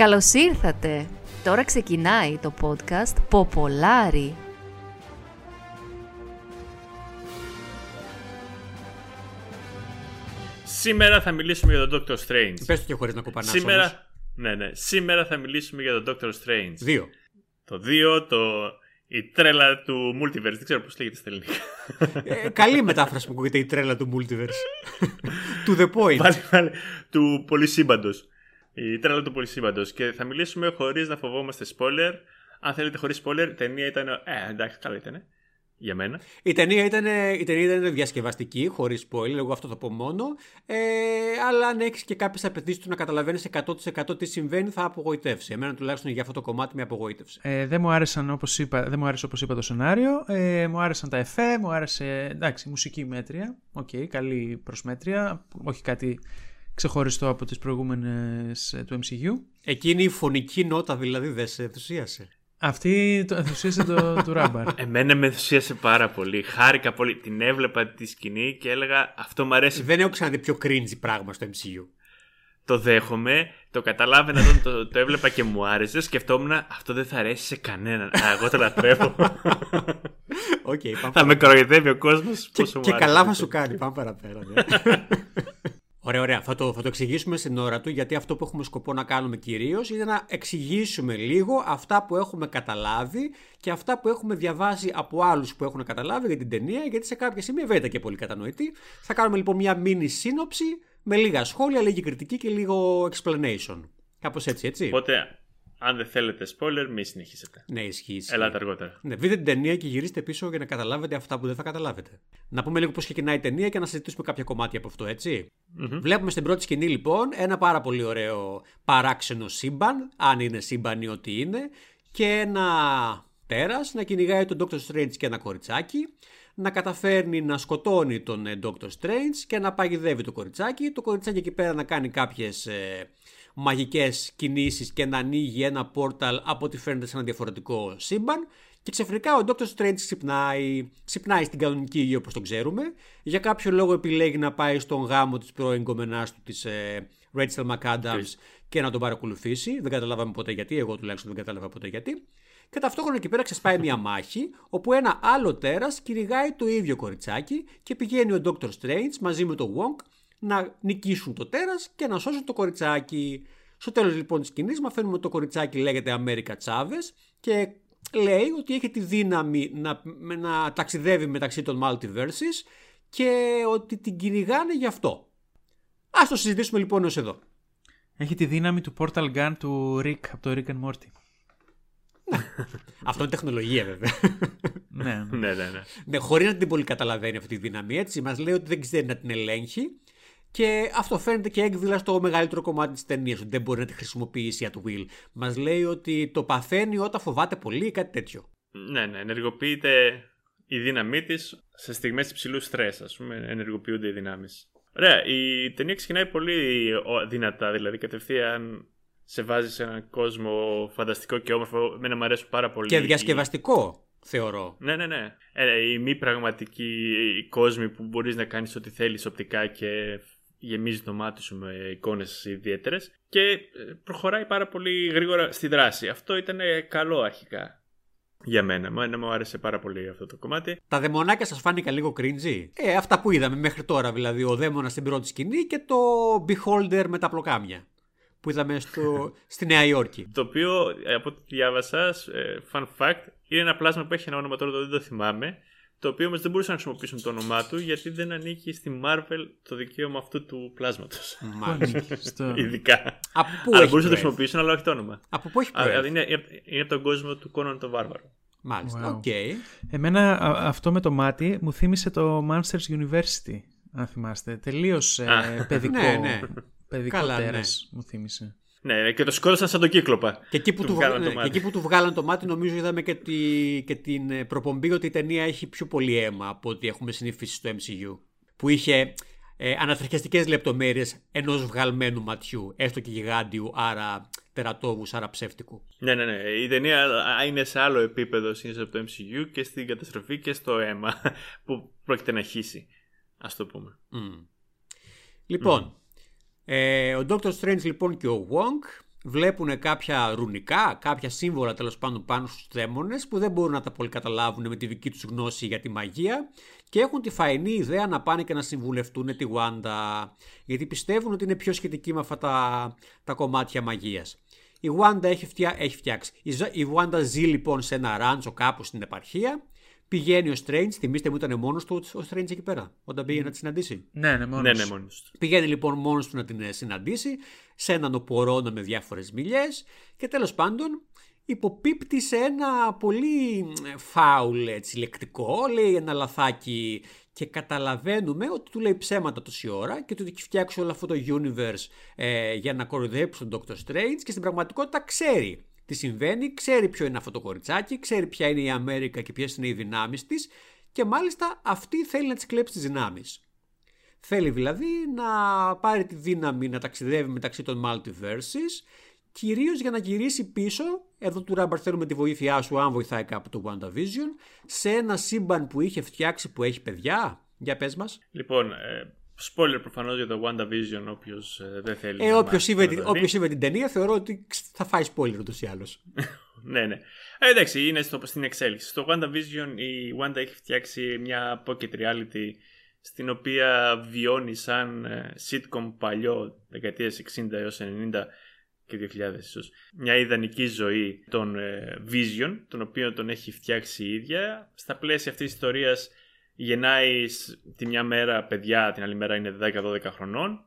Καλώς ήρθατε! Τώρα ξεκινάει το podcast Ποπολαροι. Σήμερα θα μιλήσουμε για τον Doctor Strange. Πες το και χωρίς να κουπανάς. Σήμερα θα μιλήσουμε για τον Doctor Strange. Η τρέλα του Multiverse. Δεν ξέρω πώς λέγεται στα ελληνικά. Καλή μετάφραση που ακούγεται, η τρέλα του Multiverse. To the point. Πάλι, του πολυσύμπαντος. Η τρέλα του πολυσύμπαντος. Και θα μιλήσουμε χωρίς να φοβόμαστε spoiler. Αν θέλετε χωρίς spoiler, η ταινία ήταν. Εντάξει, καλά ήταν. Για μένα. Η ταινία ήταν διασκεδαστική, χωρίς spoiler. Εγώ αυτό θα πω μόνο. Αλλά αν έχεις και κάποιες απαιτήσεις του να καταλαβαίνεις 100% τι συμβαίνει, θα απογοητεύσει. Εμένα τουλάχιστον για αυτό το κομμάτι με απογοήτευσε. Δεν μου άρεσαν, όπως είπα, το σενάριο. Μου άρεσαν τα εφέ, μου άρεσε. Εντάξει, μουσική μέτρια. Okay, καλή προσμέτρια. Όχι κάτι ξεχωριστό από τις προηγούμενες του MCU. Εκείνη η φωνική νότα δηλαδή δεν σε ενθουσίασε? Αυτή το ενθουσίασε του Ράμπαρ. Εμένα με ενθουσίασε πάρα πολύ. Χάρηκα πολύ. Την έβλεπα τη σκηνή και έλεγα αυτό μου αρέσει. Δεν έχω ξαναδεί πιο cringe πράγμα στο MCU. Το δέχομαι. Το καταλάβαινα. Το έβλεπα και μου άρεσε. Σκεφτόμουν αυτό δεν θα αρέσει σε κανέναν. Εγώ το λατρεύω. Θα με κοροϊδεύει ο κόσμος. Και καλά θα σου κάνει. Πάμε παραπέρα. Ωραία. Θα το εξηγήσουμε στην ώρα του, γιατί αυτό που έχουμε σκοπό να κάνουμε κυρίως είναι να εξηγήσουμε λίγο αυτά που έχουμε καταλάβει και αυτά που έχουμε διαβάσει από άλλους που έχουν καταλάβει για την ταινία, γιατί σε κάποια σημεία βέβαια ήταν και πολύ κατανοητή. Θα κάνουμε λοιπόν μια μίνι σύνοψη με λίγα σχόλια, λίγη κριτική και λίγο explanation. Κάπως έτσι. Οπότε, αν δεν θέλετε spoiler, μη συνεχίσετε. Ναι, ισχύει. Ελάτε αργότερα. Ναι, δείτε την ταινία και γυρίστε πίσω για να καταλάβετε αυτά που δεν θα καταλάβετε. Να πούμε λίγο πώς ξεκινάει η ταινία και να συζητήσουμε κάποια κομμάτια από αυτό, έτσι. Mm-hmm. Βλέπουμε στην πρώτη σκηνή λοιπόν ένα πάρα πολύ ωραίο παράξενο σύμπαν, αν είναι σύμπαν ή ό,τι είναι, και ένα τέρας να κυνηγάει τον Doctor Strange και ένα κοριτσάκι, να καταφέρνει να σκοτώνει τον Doctor Strange και να παγιδεύει το κοριτσάκι. Το κοριτσάκι εκεί πέρα να κάνει κάποιες μαγικές κινήσεις και να ανοίγει ένα πόρταλ από ό,τι φαίνεται σε ένα διαφορετικό σύμπαν, και ξαφνικά ο Doctor Strange ξυπνάει στην κανονική γη όπως τον ξέρουμε. Για κάποιο λόγο επιλέγει να πάει στον γάμο της πρώην κομμενάς του, της Rachel McAdams, και να τον παρακολουθήσει. Δεν καταλάβαμε ποτέ γιατί, εγώ τουλάχιστον δεν κατάλαβα ποτέ γιατί. Και ταυτόχρονα εκεί πέρα ξεσπάει μια μάχη όπου ένα άλλο τέρας κυνηγάει το ίδιο κοριτσάκι και πηγαίνει ο Doctor Strange μαζί με τον Wong να νικήσουν το τέρας και να σώσουν το κοριτσάκι. Στο τέλος λοιπόν της σκηνής μαθαίνουμε ότι το κοριτσάκι λέγεται America Chavez και λέει ότι έχει τη δύναμη να ταξιδεύει μεταξύ των multiverses και ότι την κυνηγάνε γι' αυτό. Ας το συζητήσουμε λοιπόν έως εδώ. Έχει τη δύναμη του portal gun του Rick από το Rick and Morty. Αυτό είναι τεχνολογία βέβαια. Ναι, χωρίς να την πολύ καταλαβαίνει αυτή τη δύναμη, έτσι. Μας λέει ότι δεν ξέρει να την ελέγχει και αυτό φαίνεται και έκδηλα στο μεγαλύτερο κομμάτι της ταινίας, ότι δεν μπορεί να τη χρησιμοποιήσει at will. Μας λέει ότι το παθαίνει όταν φοβάται πολύ ή κάτι τέτοιο. Ναι, ενεργοποιείται η δύναμή της σε στιγμές υψηλού στρες, ας πούμε, ενεργοποιούνται οι δυνάμεις. Ωραία, η ταινία ξεκινάει πολύ δυνατά, δηλαδή κατευθείαν σε βάζει σε έναν κόσμο φανταστικό και όμορφο. Εμένα μου αρέσει πάρα πολύ. Και διασκεδαστικό, θεωρώ. Ναι. Οι μη πραγματικοί κόσμοι που μπορείς να κάνεις ό,τι θέλεις οπτικά και γεμίζει το μάτι σου με εικόνες ιδιαίτερες. Και προχωράει πάρα πολύ γρήγορα στη δράση. Αυτό ήταν καλό αρχικά. Για μένα μου άρεσε πάρα πολύ αυτό το κομμάτι. Τα δαιμονάκια σας φάνηκαν λίγο cringy? Αυτά που είδαμε μέχρι τώρα, δηλαδή ο δαίμονας στην πρώτη σκηνή και το Beholder με τα πλοκάμια που είδαμε στη Νέα Υόρκη. Το οποίο, από ό,τι διάβασα, fun fact, είναι ένα πλάσμα που έχει ένα όνομα, τώρα δεν το θυμάμαι, το οποίο όμως δεν μπορούσαν να χρησιμοποιήσουν το όνομά του, γιατί δεν ανήκει στη Marvel το δικαίωμα αυτού του πλάσματος. Μάλιστα. Ειδικά. Από πού αλλά μπορούσαν να το χρησιμοποιήσουν, αλλά όχι το όνομα. Από πού έχει προέρχεται? Είναι από τον κόσμο του Conan τον Βάρβαρο. Μάλιστα, οκ. Wow. Okay. Εμένα αυτό με το μάτι μου θύμισε το Monsters University, αν θυμάστε. Τελείως παιδικό. Ναι. Καλά, τέρας, ναι. Μου θύμισε. Ναι, και το σκότωσαν σαν το κύκλοπα. Και εκεί που του βγάλαν το μάτι, νομίζω είδαμε και την προπομπή ότι η ταινία έχει πιο πολύ αίμα από ό,τι έχουμε συνηθίσει στο MCU. Που είχε ανατριχιαστικές λεπτομέρειες ενός βγαλμένου ματιού, έστω και γιγάντιου, άρα τερατόβους, άρα ψεύτικου. Ναι. Η ταινία είναι σε άλλο επίπεδο συνήθως από το MCU και στην καταστροφή και στο αίμα που πρόκειται να χύσει, ας το πούμε. Mm. Λοιπόν. Ο Doctor Strange λοιπόν και ο Wong βλέπουν κάποια ρουνικά, κάποια σύμβολα τέλος πάντων πάνω στους δαίμονες που δεν μπορούν να τα πολύ καταλάβουν με τη δική τους γνώση για τη μαγεία και έχουν τη φαηνή ιδέα να πάνε και να συμβουλευτούν τη Wanda, γιατί πιστεύουν ότι είναι πιο σχετική με αυτά τα κομμάτια μαγείας. Η Wanda έχει φτιάξει. Η Wanda ζει λοιπόν σε ένα ράντσο κάπου στην επαρχία. Πηγαίνει ο Strange, θυμίστε μου ήταν μόνος του ο Strange εκεί πέρα, όταν πήγε να τη συναντήσει. Ναι, μόνος του. Πηγαίνει λοιπόν μόνος του να την συναντήσει, σε έναν οπορώνα με διάφορες μιλιές και τέλος πάντων υποπίπτει σε ένα πολύ φάουλ έτσι λεκτικό, λέει ένα λαθάκι και καταλαβαίνουμε ότι του λέει ψέματα τόση ώρα και του έχει φτιάξει όλο αυτό το universe για να κοροϊδέψει τον Doctor Strange και στην πραγματικότητα ξέρει. Τι συμβαίνει, ξέρει ποιο είναι αυτό το κοριτσάκι, ξέρει ποια είναι η Αμέρικα και ποιες είναι οι δυνάμεις της και μάλιστα αυτή θέλει να της κλέψει τις δυνάμεις. Θέλει δηλαδή να πάρει τη δύναμη να ταξιδεύει μεταξύ των multiverses, κυρίως για να γυρίσει πίσω, εδώ του Ράμπαρτ θέλουμε τη βοήθειά σου αν βοηθάει κάπου το WandaVision, σε ένα σύμπαν που είχε φτιάξει που έχει παιδιά. Για πες μας. Λοιπόν... Spoiler προφανώς για το WandaVision, όποιος δεν θέλει να μάθει. Όποιος είδε την ταινία θεωρώ ότι θα φάει spoiler ούτως ή άλλως. Ναι. Εντάξει, είναι στην εξέλιξη. Στο WandaVision η Wanda έχει φτιάξει μια pocket reality στην οποία βιώνει σαν sitcom παλιό δεκαετίες 60 έως 90 και 2000 ίσως. Μια ιδανική ζωή των Vision, τον οποίο τον έχει φτιάξει η ίδια. Στα πλαίσια αυτής της ιστορίας γεννάει τη μια μέρα παιδιά, την άλλη μέρα είναι 10-12 χρονών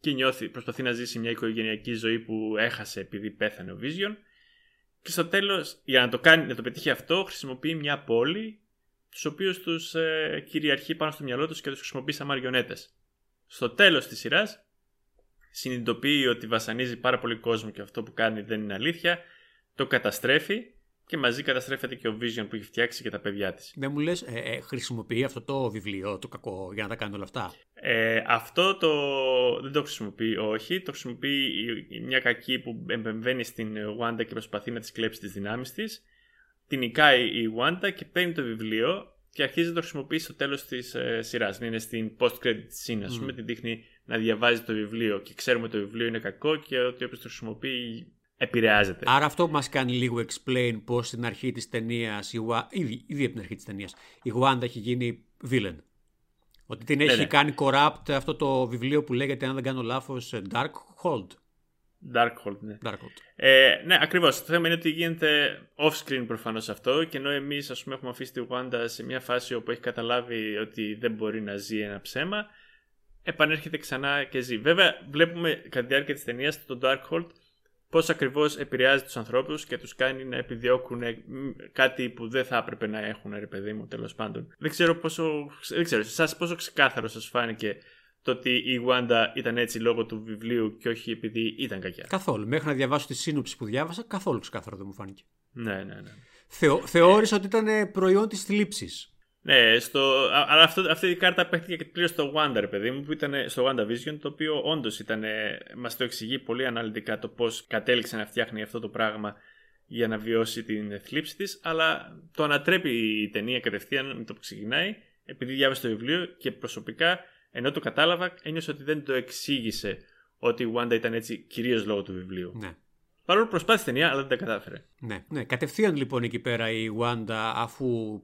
και προσπαθεί να ζήσει μια οικογενειακή ζωή που έχασε επειδή πέθανε ο Vision και στο τέλος για να το πετύχει αυτό χρησιμοποιεί μια πόλη τους οποίους τους κυριαρχεί πάνω στο μυαλό τους και τους χρησιμοποιεί σαν μαριονέτες. Στο τέλος της σειράς συνειδητοποιεί ότι βασανίζει πάρα πολύ κόσμο και αυτό που κάνει δεν είναι αλήθεια, το καταστρέφει και μαζί καταστρέφεται και ο Vision που έχει φτιάξει και τα παιδιά της. Δεν μου λες, χρησιμοποιεί αυτό το βιβλίο, το κακό, για να τα κάνει όλα αυτά. Αυτό το δεν το χρησιμοποιεί, όχι. Το χρησιμοποιεί μια κακή που επεμβαίνει στην Wanda και προσπαθεί να της κλέψει τις δυνάμεις της. Την νικάει η Wanda και παίρνει το βιβλίο και αρχίζει να το χρησιμοποιεί στο τέλος της σειράς. Είναι στην post-credit scene, ας πούμε, την δείχνει να διαβάζει το βιβλίο και ξέρουμε ότι το βιβλίο είναι κακό και ότι όποιος το χρησιμοποιεί επηρεάζεται. Άρα αυτό μας κάνει λίγο explain πως στην αρχή της ταινίας ήδη από την αρχή της ταινίας η Wanda έχει γίνει villain. Ότι την έχει κάνει corrupt αυτό το βιβλίο που λέγεται αν δεν κάνω λάθος Darkhold. Darkhold. Ναι, ακριβώς. Το θέμα είναι ότι γίνεται off-screen προφανώς αυτό και ενώ εμείς ας πούμε έχουμε αφήσει τη Wanda σε μια φάση όπου έχει καταλάβει ότι δεν μπορεί να ζει ένα ψέμα, επανέρχεται ξανά και ζει. Βέβαια βλέπουμε κατά τη διάρκεια της ταινίας το Darkhold πώς ακριβώς επηρεάζει τους ανθρώπους και τους κάνει να επιδιώκουν κάτι που δεν θα έπρεπε να έχουν, ρε παιδί μου, τέλος πάντων. Δεν ξέρω εσάς πόσο ξεκάθαρο σας φάνηκε το ότι η Wanda ήταν έτσι λόγω του βιβλίου και όχι επειδή ήταν κακιά. Καθόλου. Μέχρι να διαβάσω τη σύνοψη που διάβασα, καθόλου ξεκάθαρο δεν μου φάνηκε. Ναι. Θεώρησα ότι ήταν προϊόν της θλίψης. Ναι, αλλά αυτή η κάρτα παίχτηκε πλήρως στο Wanda, ρε παιδί μου, που ήταν στο WandaVision, το οποίο όντως μας το εξηγεί πολύ αναλυτικά το πώς κατέληξε να φτιάχνει αυτό το πράγμα για να βιώσει την θλίψη της, αλλά το ανατρέπει η ταινία κατευθείαν με το που ξεκινάει, επειδή διάβασε το βιβλίο και προσωπικά, ενώ το κατάλαβα, ένιωσε ότι δεν το εξήγησε ότι η Wanda ήταν έτσι κυρίως λόγω του βιβλίου. Ναι. Παρόλο που προσπάθησε ταινία, αλλά δεν τα κατάφερε. Ναι. Κατευθείαν λοιπόν εκεί πέρα η Wanda, αφού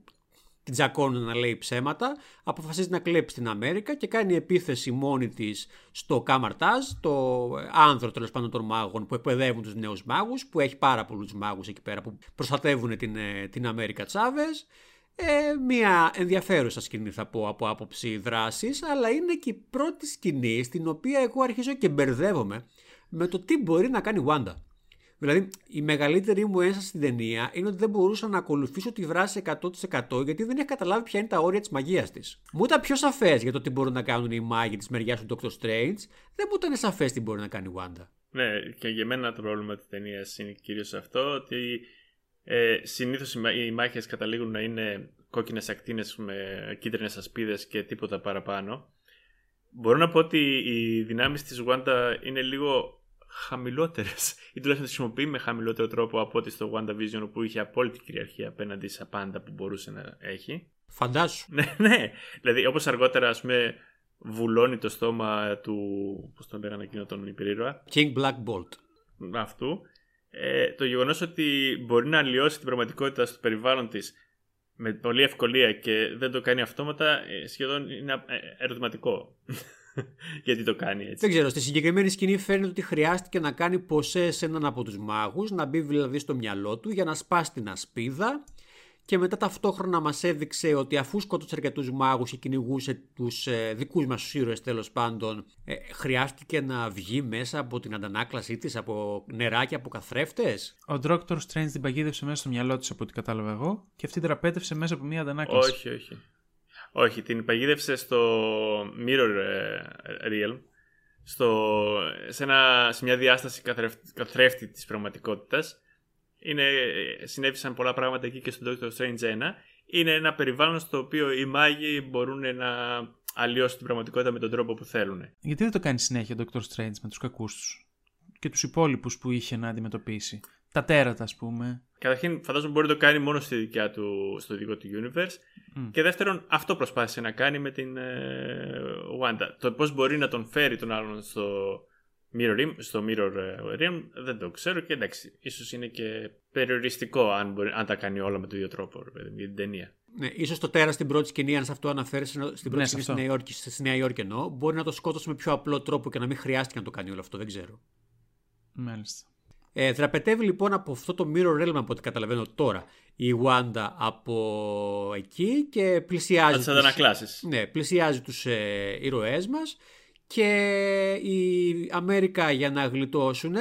την τζακώνουν να λέει ψέματα, αποφασίζει να κλέψει την Αμέρικα και κάνει επίθεση μόνη της στο Καμαρτάζ, το άνδρο τέλος πάντων των μάγων που εκπαιδεύουν τους νέους μάγους, που έχει πάρα πολλούς μάγους εκεί πέρα που προστατεύουν την Αμέρικα Τσάβες. Μια ενδιαφέρουσα σκηνή θα πω από άποψη δράσης, αλλά είναι και η πρώτη σκηνή στην οποία εγώ αρχίζω και μπερδεύομαι με το τι μπορεί να κάνει η Wanda. Δηλαδή, η μεγαλύτερη μου ένσταση στην ταινία είναι ότι δεν μπορούσα να ακολουθήσω τη δράση 100% γιατί δεν είχα καταλάβει ποια είναι τα όρια της μαγείας της. Μου ήταν πιο σαφές για το τι μπορούν να κάνουν οι μάγοι της μεριάς του Doctor Strange, δεν μου ήταν σαφές τι μπορεί να κάνει η Wanda. Ναι, και για μένα το πρόβλημα της ταινίας είναι κυρίως αυτό, ότι συνήθως οι μάχες καταλήγουν να είναι κόκκινες ακτίνες με κίτρινες ασπίδες και τίποτα παραπάνω. Μπορώ να πω ότι οι δυνάμεις της Wanda είναι λίγο χαμηλότερες ή τουλάχιστον χρησιμοποιεί με χαμηλότερο τρόπο από ό,τι στο WandaVision που είχε απόλυτη κυριαρχία απέναντι σε πάντα που μπορούσε να έχει. Φαντάσου. Ναι. Δηλαδή όπως αργότερα ας πούμε βουλώνει το στόμα του, πώς τον λέγανε εκείνο τον υπερήρωα, King Black Bolt. αυτού, το γεγονός ότι μπορεί να αλλοιώσει την πραγματικότητα στο περιβάλλον της με πολλή ευκολία και δεν το κάνει αυτόματα, σχεδόν είναι ερωτηματικό. Γιατί το κάνει έτσι. Δεν ξέρω. Στη συγκεκριμένη σκηνή φαίνεται ότι χρειάστηκε να κάνει ποσέ σε έναν από τους μάγους, να μπει δηλαδή στο μυαλό του για να σπάσει την ασπίδα. Και μετά ταυτόχρονα μας έδειξε ότι αφού σκότωσε αρκετούς μάγους και κυνηγούσε τους δικούς μας ήρωες, τέλος πάντων, χρειάστηκε να βγει μέσα από την αντανάκλασή της, από νερά και από καθρέφτες. Ο Doctor Strange την παγίδευσε μέσα στο μυαλό της, από ό,τι κατάλαβα εγώ, και αυτή τραπέτευσε μέσα από μια αντανάκλαση. Όχι, την παγίδευσε στο Mirror Realm, σε μια διάσταση καθρέφτη της πραγματικότητας. Συνέβησαν πολλά πράγματα εκεί και στον Doctor Strange 1. Είναι ένα περιβάλλον στο οποίο οι μάγοι μπορούν να αλλοιώσουν την πραγματικότητα με τον τρόπο που θέλουν. Γιατί δεν το κάνει συνέχεια ο Doctor Strange με τους κακούς τους και τους υπόλοιπους που είχε να αντιμετωπίσει? Τα τέρατα, ας πούμε. Καταρχήν, φαντάζομαι μπορεί να το κάνει μόνο στο δικό του universe. Και δεύτερον, αυτό προσπάθησε να κάνει με την Wanda. Το πώς μπορεί να τον φέρει τον άλλον στο Mirror Realm δεν το ξέρω, και εντάξει, ίσως είναι και περιοριστικό αν τα κάνει όλα με τον ίδιο τρόπο για την ταινία. Ναι, ίσως το τέρας στην πρώτη σκηνή, αν σε αυτό αναφέρεσαι, στην πρώτη σκηνή στη Νέα Υόρκη εννοώ, μπορεί να το σκότωσε με πιο απλό τρόπο και να μην χρειάστηκε να το κάνει όλο αυτό, δεν ξέρω. Μάλιστα. Δραπετεύει λοιπόν από αυτό το Mirror Realm, από ό,τι καταλαβαίνω τώρα, η Wanda από εκεί και πλησιάζει τους ήρωές μας. Και η Αμέρικα, για να γλιτώσουν,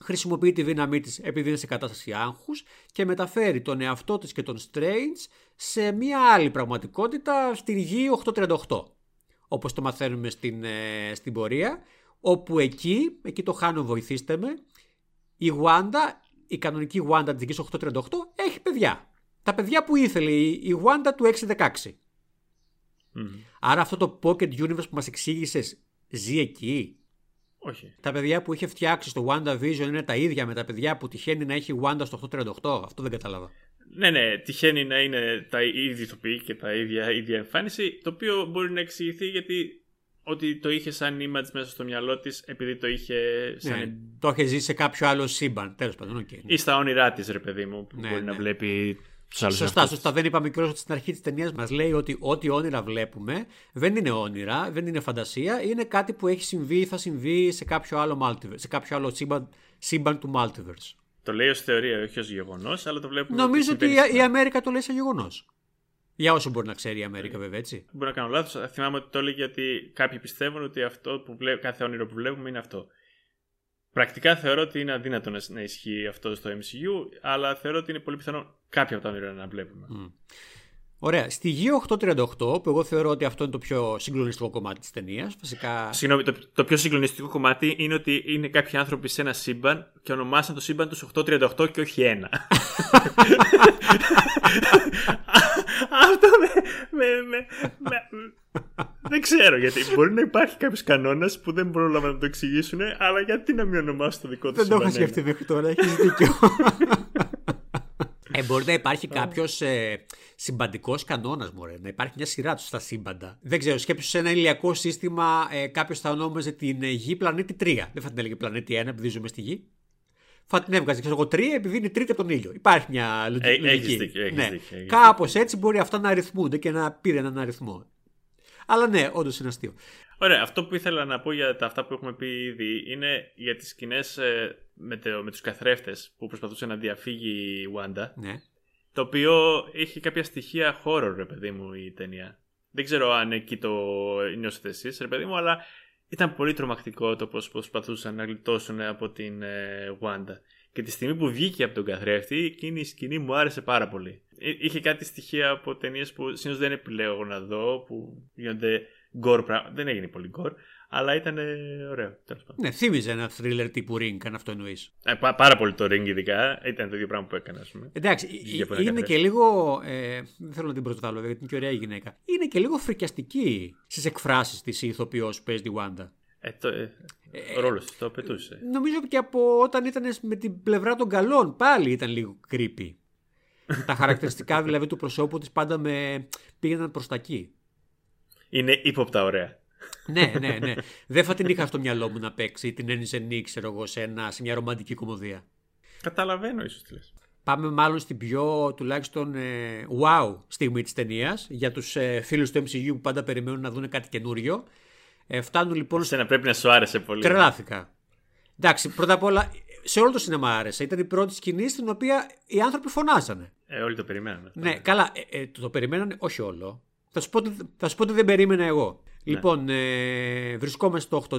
χρησιμοποιεί τη δύναμή της επειδή είναι σε κατάσταση άγχους και μεταφέρει τον εαυτό της και τον Strange σε μια άλλη πραγματικότητα, στη γη 838, όπως το μαθαίνουμε στην πορεία, όπου εκεί το χάνω, βοηθήστε με, η κανονική Wanda της γης 838 έχει παιδιά. Τα παιδιά που ήθελε η Wanda του 616. Άρα αυτό το pocket universe που μας εξήγησες ζει εκεί? Όχι. Τα παιδιά που είχε φτιάξει στο WandaVision είναι τα ίδια με τα παιδιά που τυχαίνει να έχει Wanda στο 838? Αυτό δεν κατάλαβα. Ναι, τυχαίνει να είναι τα ίδια ηθοποιοί και τα ίδια εμφάνιση, το οποίο μπορεί να εξηγηθεί γιατί ότι το είχε σαν image μέσα στο μυαλό της, επειδή το είχε σαν... Ναι, το είχε ζήσει σε κάποιο άλλο σύμπαν, τέλος πάντων, okay, ναι. Ή στα όνειρά της, ρε παιδί μου, που μπορεί να βλέπει... Σωστά. Δεν είπα μικρός ότι στην αρχή της ταινίας μας λέει ότι ό,τι όνειρα βλέπουμε δεν είναι όνειρα, δεν είναι φαντασία, είναι κάτι που έχει συμβεί ή θα συμβεί σε κάποιο άλλο multiverse, σε κάποιο άλλο σύμπαν του multiverse. Το λέει ως θεωρία, όχι ως γεγονός, αλλά το βλέπουμε. Νομίζω ότι η Αμέρικα το λέει σαν γεγονός. Για όσο μπορεί να ξέρει η Αμέρικα, βέβαια, έτσι. Μπορεί να κάνω λάθος. Θυμάμαι ότι το λέει γιατί κάποιοι πιστεύουν ότι αυτό που κάθε όνειρο που βλέπουμε είναι αυτό. Πρακτικά θεωρώ ότι είναι αδύνατο να ισχύει αυτό στο MCU, αλλά θεωρώ ότι είναι πολύ πιθανό κάποια από τα όνειρα να βλέπουμε. Ωραία. Στη γη 838, που εγώ θεωρώ ότι αυτό είναι το πιο συγκλονιστικό κομμάτι της ταινίας. Φυσικά... Συγγνώμη, το πιο συγκλονιστικό κομμάτι είναι ότι είναι κάποιοι άνθρωποι σε ένα σύμπαν και ονομάσαν το σύμπαν τους 838 και όχι ένα. Αυτό δεν ξέρω γιατί. Μπορεί να υπάρχει κάποιος κανόνας που δεν μπορούν να το εξηγήσουν, αλλά γιατί να μην ονομάσουν το δικό τους σύμπαν? Δεν το έχω σκεφτεί μέχρι τώρα, έχεις δίκιο. Μπορεί να υπάρχει κάποιος συμπαντικός κανόνας, να υπάρχει μια σειρά του στα σύμπαντα. Δεν ξέρω, σκέψου σε ένα ηλιακό σύστημα, κάποιος θα ονόμαζε την γη πλανήτη 3. Δεν θα την έλεγε πλανήτη 1 επειδή ζούμε στη γη. Θα την έβγαζε, ξέρω εγώ, 3 επειδή είναι τρίτη από τον ήλιο. Υπάρχει μια λογική. Έχεις δίκιο. Κάπως έτσι μπορεί αυτά να αριθμούνται και να πήρε έναν αριθμό. Αλλά ναι, όντως είναι αστείο. Ωραία, αυτό που ήθελα να πω για αυτά που έχουμε πει ήδη είναι για τις σκηνές με τους καθρέφτες που προσπαθούσε να διαφύγει η Wanda. Ναι. Το οποίο έχει κάποια στοιχεία horror, ρε παιδί μου, η ταινία. Δεν ξέρω αν εκεί το νιώσετε εσείς, ρε παιδί μου, αλλά ήταν πολύ τρομακτικό το πώς προσπαθούσαν να γλιτώσουν από την Wanda. Και τη στιγμή που βγήκε από τον καθρέφτη, εκείνη η σκηνή μου άρεσε πάρα πολύ. Είχε κάτι στοιχεία από ταινίες που συνήθως δεν επιλέγω να δω, που γίνονται γκορ πράγματα. Δεν έγινε πολύ γκορ, αλλά ήταν ωραίο. Ναι, θύμιζε ένα thriller τύπου Ring, αν αυτό εννοείς. Πάρα πολύ το Ring, ειδικά. Ήταν το ίδιο πράγμα που έκανα, ας πούμε. Εντάξει, είναι και λίγο. Δεν θέλω να την πρωτοβάλλω, γιατί είναι και ωραία η γυναίκα. Είναι και λίγο φρικιαστική στις εκφράσεις της ηθοποιός που παίζει τη Wanda. Ο ρόλος το απαιτούσε. Νομίζω και από όταν ήταν με την πλευρά των καλών πάλι ήταν λίγο creepy. Τα χαρακτηριστικά δηλαδή του προσώπου της πάντα πήγαιναν προς τα εκεί. Είναι ύποπτα ωραία. Ναι. Δεν θα την είχα στο μυαλό μου να παίξει την Ένιζενή, ξέρω εγώ, σε μια ρομαντική κομμωδία. Καταλαβαίνω, ίσως τι λες. Πάμε μάλλον στην πιο τουλάχιστον wow στιγμή της ταινίας για τους φίλους του MCU που πάντα περιμένουν να δουν κάτι καινούριο. Φτάνουν λοιπόν. Σε να πρέπει να σου άρεσε πολύ. Τρελάθηκα. Εντάξει, πρώτα απ' όλα σε όλο το σινεμά άρεσε. Ήταν η πρώτη σκηνή στην οποία οι άνθρωποι φωνάζανε. Όλοι το περιμένανε. Ναι, καλά. Το περιμένανε, όχι όλο. Θα σου πω ότι δεν περίμενα εγώ. Ναι. Λοιπόν, βρισκόμαστε στο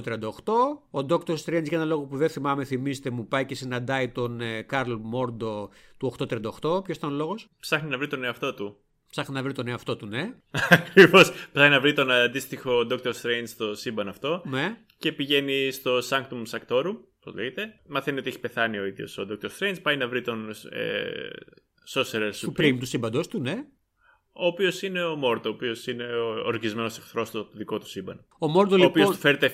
838. Ο Doctor Strange, για ένα λόγο που δεν θυμάμαι, θυμίστε μου, πάει και συναντάει τον Carl Mordo του 838. Ποιος ήταν ο λόγος? Ψάχνει να βρει τον εαυτό του. Ψάχνει να βρει τον εαυτό του, ναι. Ακριβώς. Ψάχνει να βρει τον αντίστοιχο Doctor Strange στο σύμπαν αυτό. Ναι. Και πηγαίνει στο Sanctum Sanctorum, πώς λέγεται. Μαθαίνει ότι έχει πεθάνει ο ίδιος ο Doctor Strange. Πάει να βρει τον Sorcerer Supreme του σύμπαντός του, ναι. Ο οποίος είναι ο Μόρντο, ο οποίος είναι ο οργισμένος εχθρός του δικό του σύμπαν. Ο Μόρντο λοιπόν. Ο οποίος του φέρεται.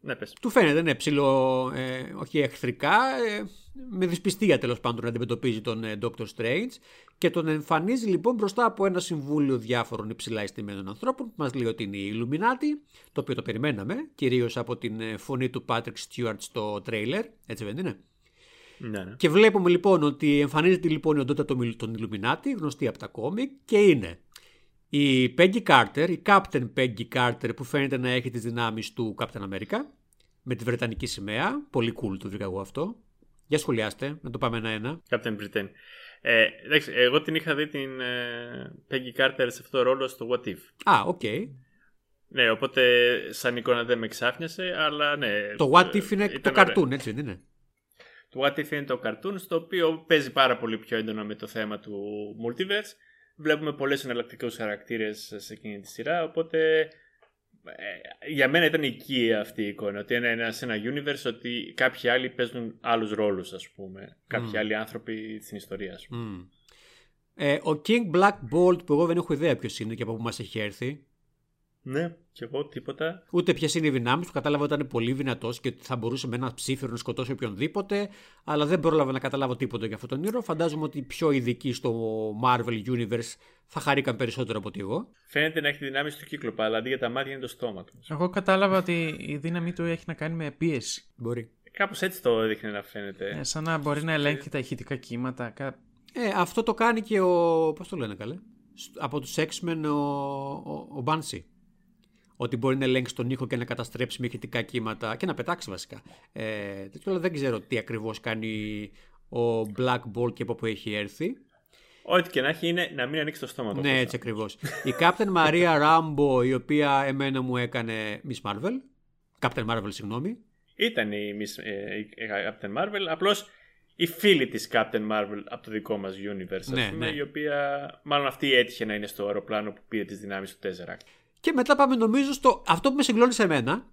Ναι, πες. Του φαίνεται, ναι, ψηλό, όχι εχθρικά, με δυσπιστία τέλος πάντων να αντιμετωπίζει τον Doctor Strange και τον εμφανίζει λοιπόν μπροστά από ένα συμβούλιο διάφορων υψηλά ιστημένων ανθρώπων που μας λέει ότι είναι η Illuminati, το οποίο το περιμέναμε, κυρίως από την φωνή του Patrick Stewart στο τρέιλερ, έτσι δεν είναι? Ναι, ναι. Και βλέπουμε λοιπόν ότι εμφανίζεται λοιπόν η οντότητα των Illuminati, γνωστή από τα κόμικ, και είναι η Peggy Carter, η Captain Peggy Carter, που φαίνεται να έχει τις δυνάμεις του Captain America με τη βρετανική σημαία. Πολύ cool το βρήκα εγώ αυτό. Για σχολιάστε, να το πάμε ένα-ένα. Captain Britain. Εντάξει, εγώ την είχα δει την Peggy Carter σε αυτό το ρόλο στο What If. Α, οκ. Okay. Ναι, οπότε σαν εικόνα δεν με ξάφνιασε, αλλά ναι. Το What If είναι το καρτούν, έτσι δεν είναι? Το What If είναι το καρτούν, στο οποίο παίζει πάρα πολύ πιο έντονα με το θέμα του Multiverse. Βλέπουμε πολλές εναλλακτικούς χαρακτήρες σε εκείνη τη σειρά, οπότε για μένα ήταν οικία αυτή η εικόνα, ότι σε ένα universe ότι κάποιοι άλλοι παίζουν άλλους ρόλους, ας πούμε, κάποιοι άλλοι άνθρωποι στην ιστορία, ας πούμε. Ο King Black Bolt, που εγώ δεν έχω ιδέα ποιος είναι και από που μας έχει έρθει. Ναι, και εγώ τίποτα. Ούτε ποιες είναι οι δυνάμεις του. Κατάλαβα ότι ήταν πολύ δυνατός και ότι θα μπορούσε με ένα ψήφιο να σκοτώσει οποιονδήποτε, αλλά δεν πρόλαβα να καταλάβω τίποτα για αυτόν τον ήρωα. Φαντάζομαι ότι οι πιο ειδικοί στο Marvel Universe θα χαρήκαν περισσότερο από ότι εγώ. Φαίνεται να έχει δυνάμεις του Κύκλοπα, αλλά αντί για τα μάτια είναι το στόμα του. Εγώ κατάλαβα ότι η δύναμη του έχει να κάνει με πίεση. Μπορεί. Κάπως έτσι το έδειχνε να φαίνεται. Σαν να μπορεί να ελέγχει τα ηχητικά κύματα. Αυτό το κάνει και ο. Πώς το λένε καλέ? Από του X-Men ο Banshee. Ότι μπορεί να ελέγξει τον ήχο και να καταστρέψει με ηχητικά κύματα και να πετάξει βασικά. Δεν ξέρω τι ακριβώς κάνει ο Black Bolt και από που έχει έρθει. Ό,τι και να έχει είναι να μην ανοίξει το στόμα του. Ναι, έτσι ακριβώς. Η Captain Maria Rambo, η οποία εμένα μου έκανε Miss Marvel. Captain Marvel, συγγνώμη. Ήταν η Captain Marvel, απλώς η φίλη της Captain Marvel από το δικό μας universe, ναι, ας πούμε, ναι. Η οποία μάλλον αυτή έτυχε να είναι στο αεροπλάνο που πήρε τις δυνάμεις του Tesseract. Και μετά πάμε νομίζω στο αυτό που με συγκλώνει σε εμένα.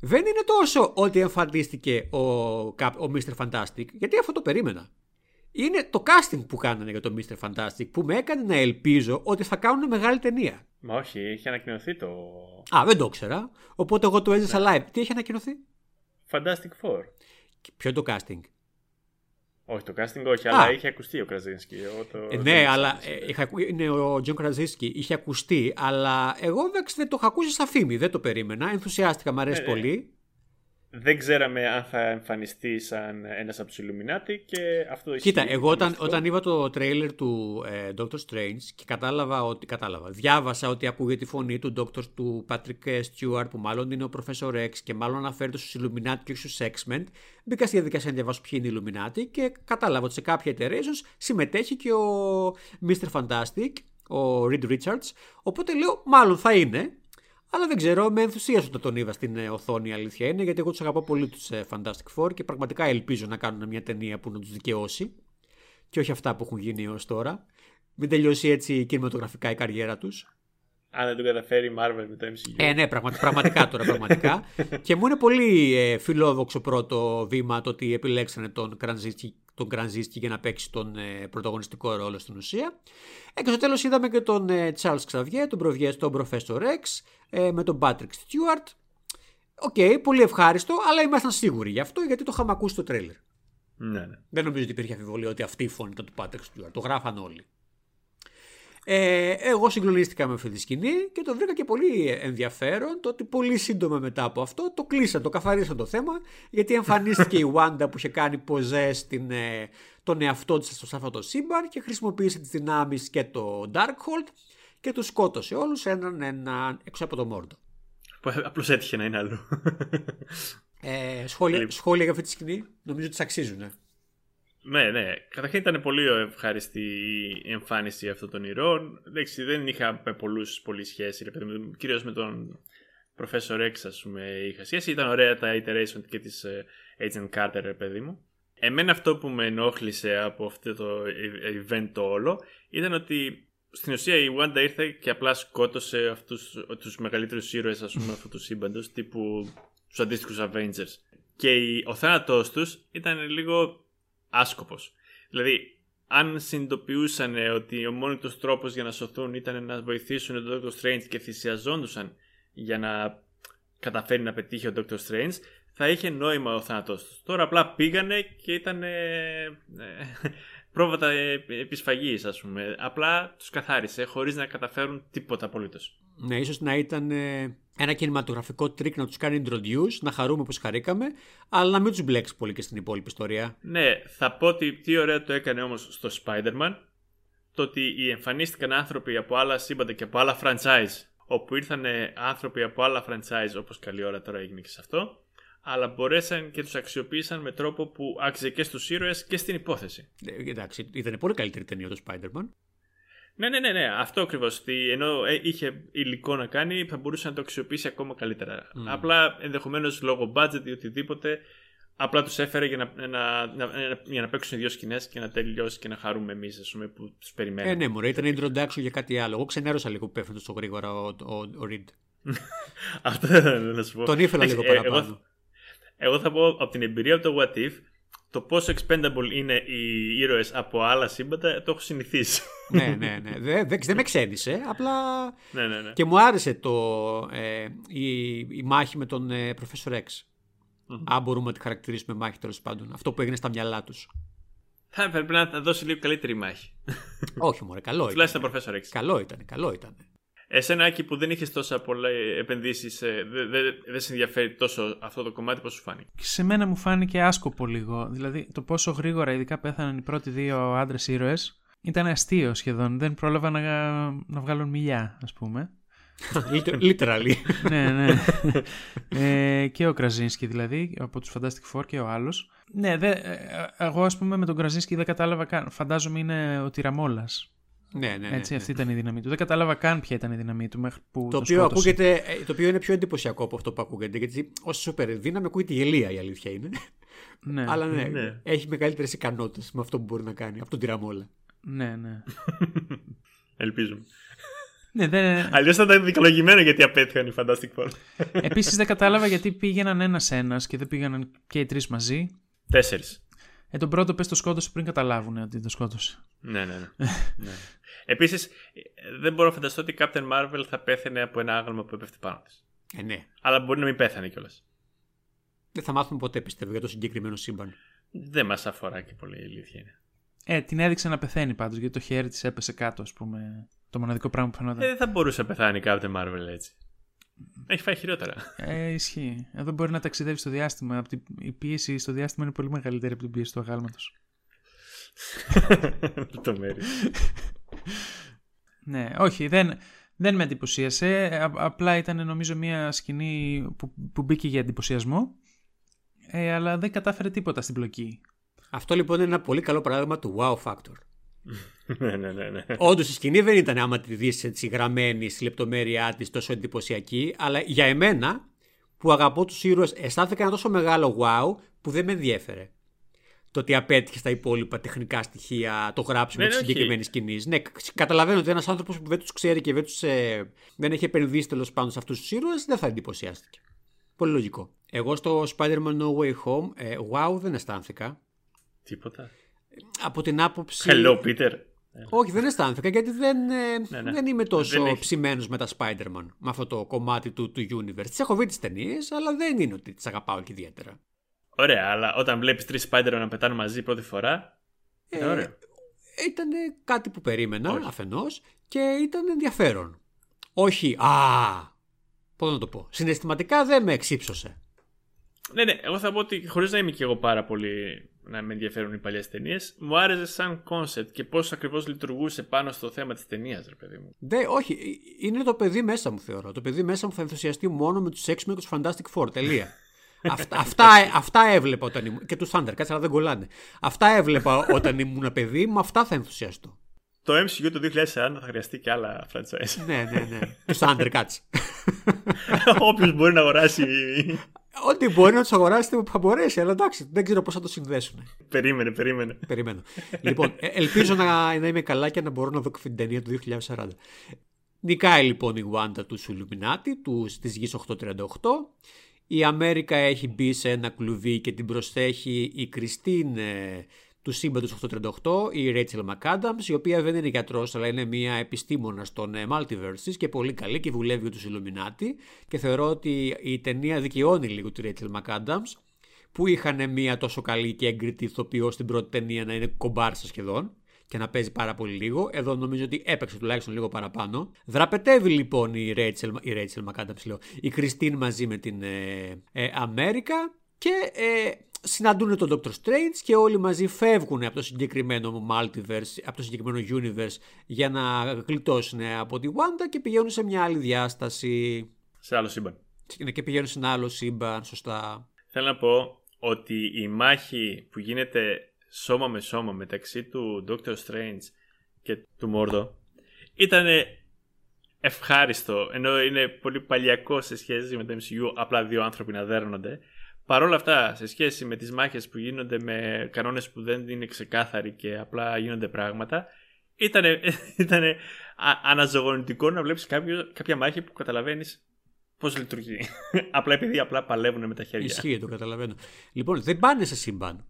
Δεν είναι τόσο ότι εμφανίστηκε ο Mister Fantastic, γιατί αυτό το περίμενα. Είναι το casting που κάνανε για το Mister Fantastic που με έκανε να ελπίζω ότι θα κάνουν μεγάλη ταινία. Μα όχι, έχει ανακοινωθεί το... Α, δεν το ξέρα. Οπότε εγώ το έζησα live. Τι έχει ανακοινωθεί? Fantastic Four. Και ποιο είναι το casting? Όχι, το casting όχι, αλλά είχε ακουστεί ο Κραζίνσκι. Ναι, αλλά είναι ο John Krasinski, είχε ακουστεί, αλλά εγώ δεν το είχα ακούσει σαν φήμη, δεν το περίμενα. Ενθουσιάστηκα, μου αρέσει πολύ. Δεν ξέραμε αν θα εμφανιστεί σαν ένας από τους Illuminati και αυτό ισχύει. Κοίτα, εγώ όταν είδα το τρέιλερ του Doctor Strange και διάβασα ότι ακούγεται τη φωνή του Patrick Stewart, που μάλλον είναι ο Professor X και μάλλον αναφέρεται στους Illuminati και όχι στους X-Men, μπήκα στη διαδικασία να διαβάσω ποιοι είναι οι Illuminati και κατάλαβα ότι σε κάποια εταιρεία ίσως συμμετέχει και ο Mr. Fantastic, ο Reed Richards, οπότε λέω μάλλον θα είναι. Αλλά δεν ξέρω, με ενθουσίασε όταν τον είδα στην οθόνη, η αλήθεια είναι, γιατί εγώ τους αγαπώ πολύ τους Fantastic Four και πραγματικά ελπίζω να κάνουν μια ταινία που να τους δικαιώσει και όχι αυτά που έχουν γίνει έως τώρα. Μην τελειώσει έτσι κινηματογραφικά η καριέρα τους. Αν δεν τον καταφέρει η Marvel με το MCU. Ναι, πραγματικά. Και μου είναι πολύ φιλόδοξο πρώτο βήμα το ότι επιλέξανε τον Κρανζίσκι για να παίξει τον πρωταγωνιστικό ρόλο στην ουσία. Και στο τέλος είδαμε και τον Charles Xavier, τον Professor X, με τον Patrick Stewart. Οκ, πολύ ευχάριστο, αλλά ήμασταν σίγουροι γι' αυτό γιατί το είχαμε ακούσει στο τρέλερ. Ναι. Δεν νομίζω ότι υπήρχε αμφιβολία ότι αυτή η φωνή ήταν του Patrick Stewart. Το γράφαν όλοι. Εγώ συγκλονίστηκα με αυτή τη σκηνή και το βρήκα και πολύ ενδιαφέρον το ότι πολύ σύντομα μετά από αυτό το κλείσαν, το καθαρίσαν το θέμα, γιατί εμφανίστηκε η Wanda που είχε κάνει ποζέ τον εαυτό της στο αυτό το σύμπαν και χρησιμοποίησε τις δυνάμεις και το Darkhold και τους σκότωσε όλους έναν έξω από το Mordo. Απλώς έτυχε να είναι αλλού. Σχόλια για αυτή τη σκηνή νομίζω τις αξίζουν. Ναι. Καταρχήν ήταν πολύ ευχάριστη η εμφάνιση αυτών των ηρώων. Δεν είχα με πολλή σχέση, κυρίως με τον Professor X, ας πούμε, είχα σχέση. Ήταν ωραία τα iteration και της Agent Carter, ρε παιδί μου. Εμένα αυτό που με ενόχλησε από αυτό το event το όλο ήταν ότι στην ουσία η Wanda ήρθε και απλά σκότωσε αυτούς τους μεγαλύτερους ήρωες, ας πούμε, αυτού του σύμπαντος, τύπου τους αντίστοιχους Avengers. Και ο θάνατός τους ήταν λίγο άσκοπος. Δηλαδή, αν συνειδητοποιούσαν ότι ο μόνος τους τρόπος για να σωθούν ήταν να βοηθήσουν τον Doctor Strange και θυσιαζόντουσαν για να καταφέρει να πετύχει ο Doctor Strange, θα είχε νόημα ο θάνατός τους. Τώρα απλά πήγανε και ήταν πρόβατα επισφαγής, ας πούμε. Απλά τους καθάρισε χωρίς να καταφέρουν τίποτα απολύτως. Ναι, ίσως να ήταν ένα κινηματογραφικό τρίκ να τους κάνει introduce, να χαρούμε όπως χαρήκαμε, αλλά να μην τους μπλέξει πολύ και στην υπόλοιπη ιστορία. Ναι, θα πω ότι τι ωραία το έκανε όμως στο Spider-Man, το ότι εμφανίστηκαν άνθρωποι από άλλα σύμπαντα και από άλλα franchise, όπου ήρθαν άνθρωποι από άλλα franchise, όπως καλή ώρα τώρα έγινε και σε αυτό, αλλά μπορέσαν και τους αξιοποίησαν με τρόπο που άξιζε και στους ήρωες και στην υπόθεση. Εντάξει, ήταν πολύ καλύτερη ταινία το Spider-Man. Ναι, αυτό ακριβώς. Ενώ είχε υλικό να κάνει, θα μπορούσε να το αξιοποιήσει ακόμα καλύτερα. Απλά ενδεχομένως λόγω budget ή οτιδήποτε, απλά τους έφερε για να παίξουν οι δύο σκηνές και να τελειώσει και να χαρούμε εμείς, ας πούμε, που τους περιμένουμε. Ναι, μωρέ, ήταν introduction για κάτι άλλο. Εγώ ξενέρωσα λίγο που πέφτει στο γρήγορα ο Ριντ. Αυτό δεν θέλω να σου πω. Τον ήθελα λίγο παραπάνω. Εγώ θα πω από την εμπειρία από το What If. Το πόσο expendable είναι οι ήρωες από άλλα σύμπαντα το έχω συνηθίσει. Ναι. Δεν με ξένησε. Απλά. Ναι. Και μου άρεσε η μάχη με τον Professor X. Αν μπορούμε να τη χαρακτηρίσουμε μάχη, τέλος πάντων. Αυτό που έγινε στα μυαλά τους. Θα έπρεπε να δώσει λίγο καλύτερη μάχη. Όχι, μωρέ, καλό ήταν. Τουλάχιστον τον Professor X. Καλό ήταν. Εσένα, Άκη, που δεν είχες τόσα πολλά επενδύσεις, δεν σε ενδιαφέρει τόσο αυτό το κομμάτι, πώς σου φάνηκε? Σε μένα μου φάνηκε άσκοπο λίγο. Δηλαδή, το πόσο γρήγορα ειδικά πέθαναν οι πρώτοι δύο άντρες ήρωες ήταν αστείο σχεδόν. Δεν πρόλαβα να βγάλουν μιλιά, ας πούμε. Literally. Ναι. Και ο Κραζίνσκι, δηλαδή, από τους Fantastic Four και ο άλλος. Ναι, εγώ, ας πούμε, με τον Κραζίνσκι δεν κατάλαβα καν. Φαντάζομαι είναι ο Τυραμόλας. Ναι. Έτσι, αυτή ήταν η δύναμή του. Δεν κατάλαβα καν ποια ήταν η δύναμή του μέχρι που το οποίο είναι πιο εντυπωσιακό από αυτό που ακούγεται. Γιατί ω σούπερ δύναμη ακούγεται γελία, η αλήθεια είναι. Ναι. Αλλά ναι. Έχει μεγαλύτερες ικανότητες με αυτό που μπορεί να κάνει από τον Τυραμόλα. Ναι. Ελπίζουμε. Ναι. Αλλιώς θα ήταν δικαιολογημένο γιατί απέτυχαν οι Fantastic Four. Επίσης δεν κατάλαβα γιατί πήγαιναν ένας-ένας και δεν πήγαιναν και οι τρεις μαζί. Τέσσερις. Τον πρώτο πες το σκότωσε πριν καταλάβουν ότι το σκότωσε. Ναι. Επίσης, δεν μπορώ να φανταστώ ότι η Captain Marvel θα πέθαινε από ένα άγαλμα που έπεφτε πάνω της. Ναι. Αλλά μπορεί να μην πέθανε κιόλας. Δεν θα μάθουμε ποτέ, πιστεύω, για το συγκεκριμένο σύμπαν. Δεν μας αφορά και πολύ, η αλήθεια είναι. Την έδειξε να πεθαίνει πάντως, γιατί το χέρι της έπεσε κάτω, ας πούμε. Το μοναδικό πράγμα που φαινόταν. Δεν θα μπορούσε να πεθάνει η Captain Marvel έτσι. Έχει φάει χειρότερα. Ισχύει. Εδώ μπορεί να ταξιδεύει στο διάστημα. Η πίεση στο διάστημα είναι πολύ μεγαλύτερη από την πίεση του αγάλματος. Το μέρη. Ναι, όχι, δεν με εντυπωσίασε. Απλά ήταν νομίζω μια σκηνή που μπήκε για εντυπωσιασμό. Αλλά δεν κατάφερε τίποτα στην πλοκή. Αυτό λοιπόν είναι ένα πολύ καλό παράδειγμα του wow factor. Ναι. Όντως η σκηνή δεν ήταν, άμα τη δεις έτσι γραμμένη στη λεπτομέρειά της, τόσο εντυπωσιακή, αλλά για εμένα που αγαπώ τους ήρωες αισθάνθηκα ένα τόσο μεγάλο wow που δεν με ενδιέφερε το ότι απέτυχε στα υπόλοιπα τεχνικά στοιχεία, το γράψιμο της συγκεκριμένης σκηνής. Ναι, καταλαβαίνω ότι ένας άνθρωπος που δεν τους ξέρει και δεν έχει επενδύσει τέλος πάντων σε αυτούς τους ήρωες δεν θα εντυπωσιάστηκε. Πολύ λογικό. Εγώ στο Spider-Man No Way Home wow δεν αισθάνθηκα τίποτα. Από την άποψη. Hello, Peter. Όχι, δεν αισθάνθηκα γιατί δεν είμαι τόσο ψημένος με τα Spider-Man, με αυτό το κομμάτι του universe. Τις έχω δει τις ταινίες, αλλά δεν είναι ότι τις αγαπάω και ιδιαίτερα. Ωραία, αλλά όταν βλέπεις 3 Spider-Man να πετάνε μαζί πρώτη φορά. Είναι ωραίο. ήταν κάτι που περίμενα αφενός και ήταν ενδιαφέρον. Όχι, πώς να το πω, συναισθηματικά δεν με εξύψωσε. Ναι, ναι, εγώ θα πω ότι χωρίς να είμαι και εγώ πάρα πολύ να με ενδιαφέρουν οι παλιές ταινίες, μου άρεσε σαν κόνσεπτ και πώς ακριβώς λειτουργούσε πάνω στο θέμα της ταινίας, ρε παιδί μου. Ναι, όχι, είναι το παιδί μέσα μου, θεωρώ. Το παιδί μέσα μου θα ενθουσιαστεί μόνο με τους X-Men και τους Fantastic Four, τελεία. Αυτά έβλεπα όταν ήμουν. Και τους Thundercats, αλλά δεν κολλάνε. Αυτά έβλεπα όταν ήμουν παιδί, με αυτά θα ενθουσιαστώ. Το MCU του 2040 θα χρειαστεί και άλλα franchise. Ναι. Τους Thundercats. Όποιος μπορεί να αγοράσει. Ό,τι μπορεί να τους αγοράσετε θα μπορέσει, αλλά εντάξει, δεν ξέρω πώς θα το συνδέσουν. Περίμενε. Λοιπόν, ελπίζω να είμαι καλά και να μπορώ να δω την ταινία του 2040. Νικάει λοιπόν η Wanda τους Illuminati της γης 838. Η Αμέρικα έχει μπει σε ένα κλουβί και την προσθέχει η Christine του σύμπαντος 838, η Rachel McAdams, η οποία δεν είναι γιατρός αλλά είναι μια επιστήμονα στον Multiverses και πολύ καλή και δουλεύει για τους Illuminati, και θεωρώ ότι η ταινία δικαιώνει λίγο τη Rachel McAdams, που είχαν μια τόσο καλή και έγκριτη ηθοποιό στην πρώτη ταινία να είναι κομπάρσα σχεδόν και να παίζει πάρα πολύ λίγο. Εδώ νομίζω ότι έπαιξε τουλάχιστον λίγο παραπάνω. Δραπετεύει λοιπόν η Christine μαζί με την Αμέρικα και συναντούν τον Doctor Strange και όλοι μαζί φεύγουν από το συγκεκριμένο multiverse, από το συγκεκριμένο universe, για να γλιτώσουν από τη Wanda και πηγαίνουν σε μια άλλη διάσταση. Σε άλλο σύμπαν. Και πηγαίνουν σε ένα άλλο σύμπαν, σωστά. Θέλω να πω ότι η μάχη που γίνεται σώμα με σώμα μεταξύ του Doctor Strange και του Mordo ήταν ευχάριστο, ενώ είναι πολύ παλιακό σε σχέση με το MCU, απλά δύο άνθρωποι να δέρνονται. Παρ' όλα αυτά, σε σχέση με τις μάχες που γίνονται με κανόνες που δεν είναι ξεκάθαροι και απλά γίνονται πράγματα, ήταν αναζωογονητικό να βλέπεις κάποια μάχη που καταλαβαίνεις πώς λειτουργεί. Απλά επειδή απλά παλεύουν με τα χέρια. Ισχύει, το καταλαβαίνω. Λοιπόν, δεν πάνε σε σύμπαν.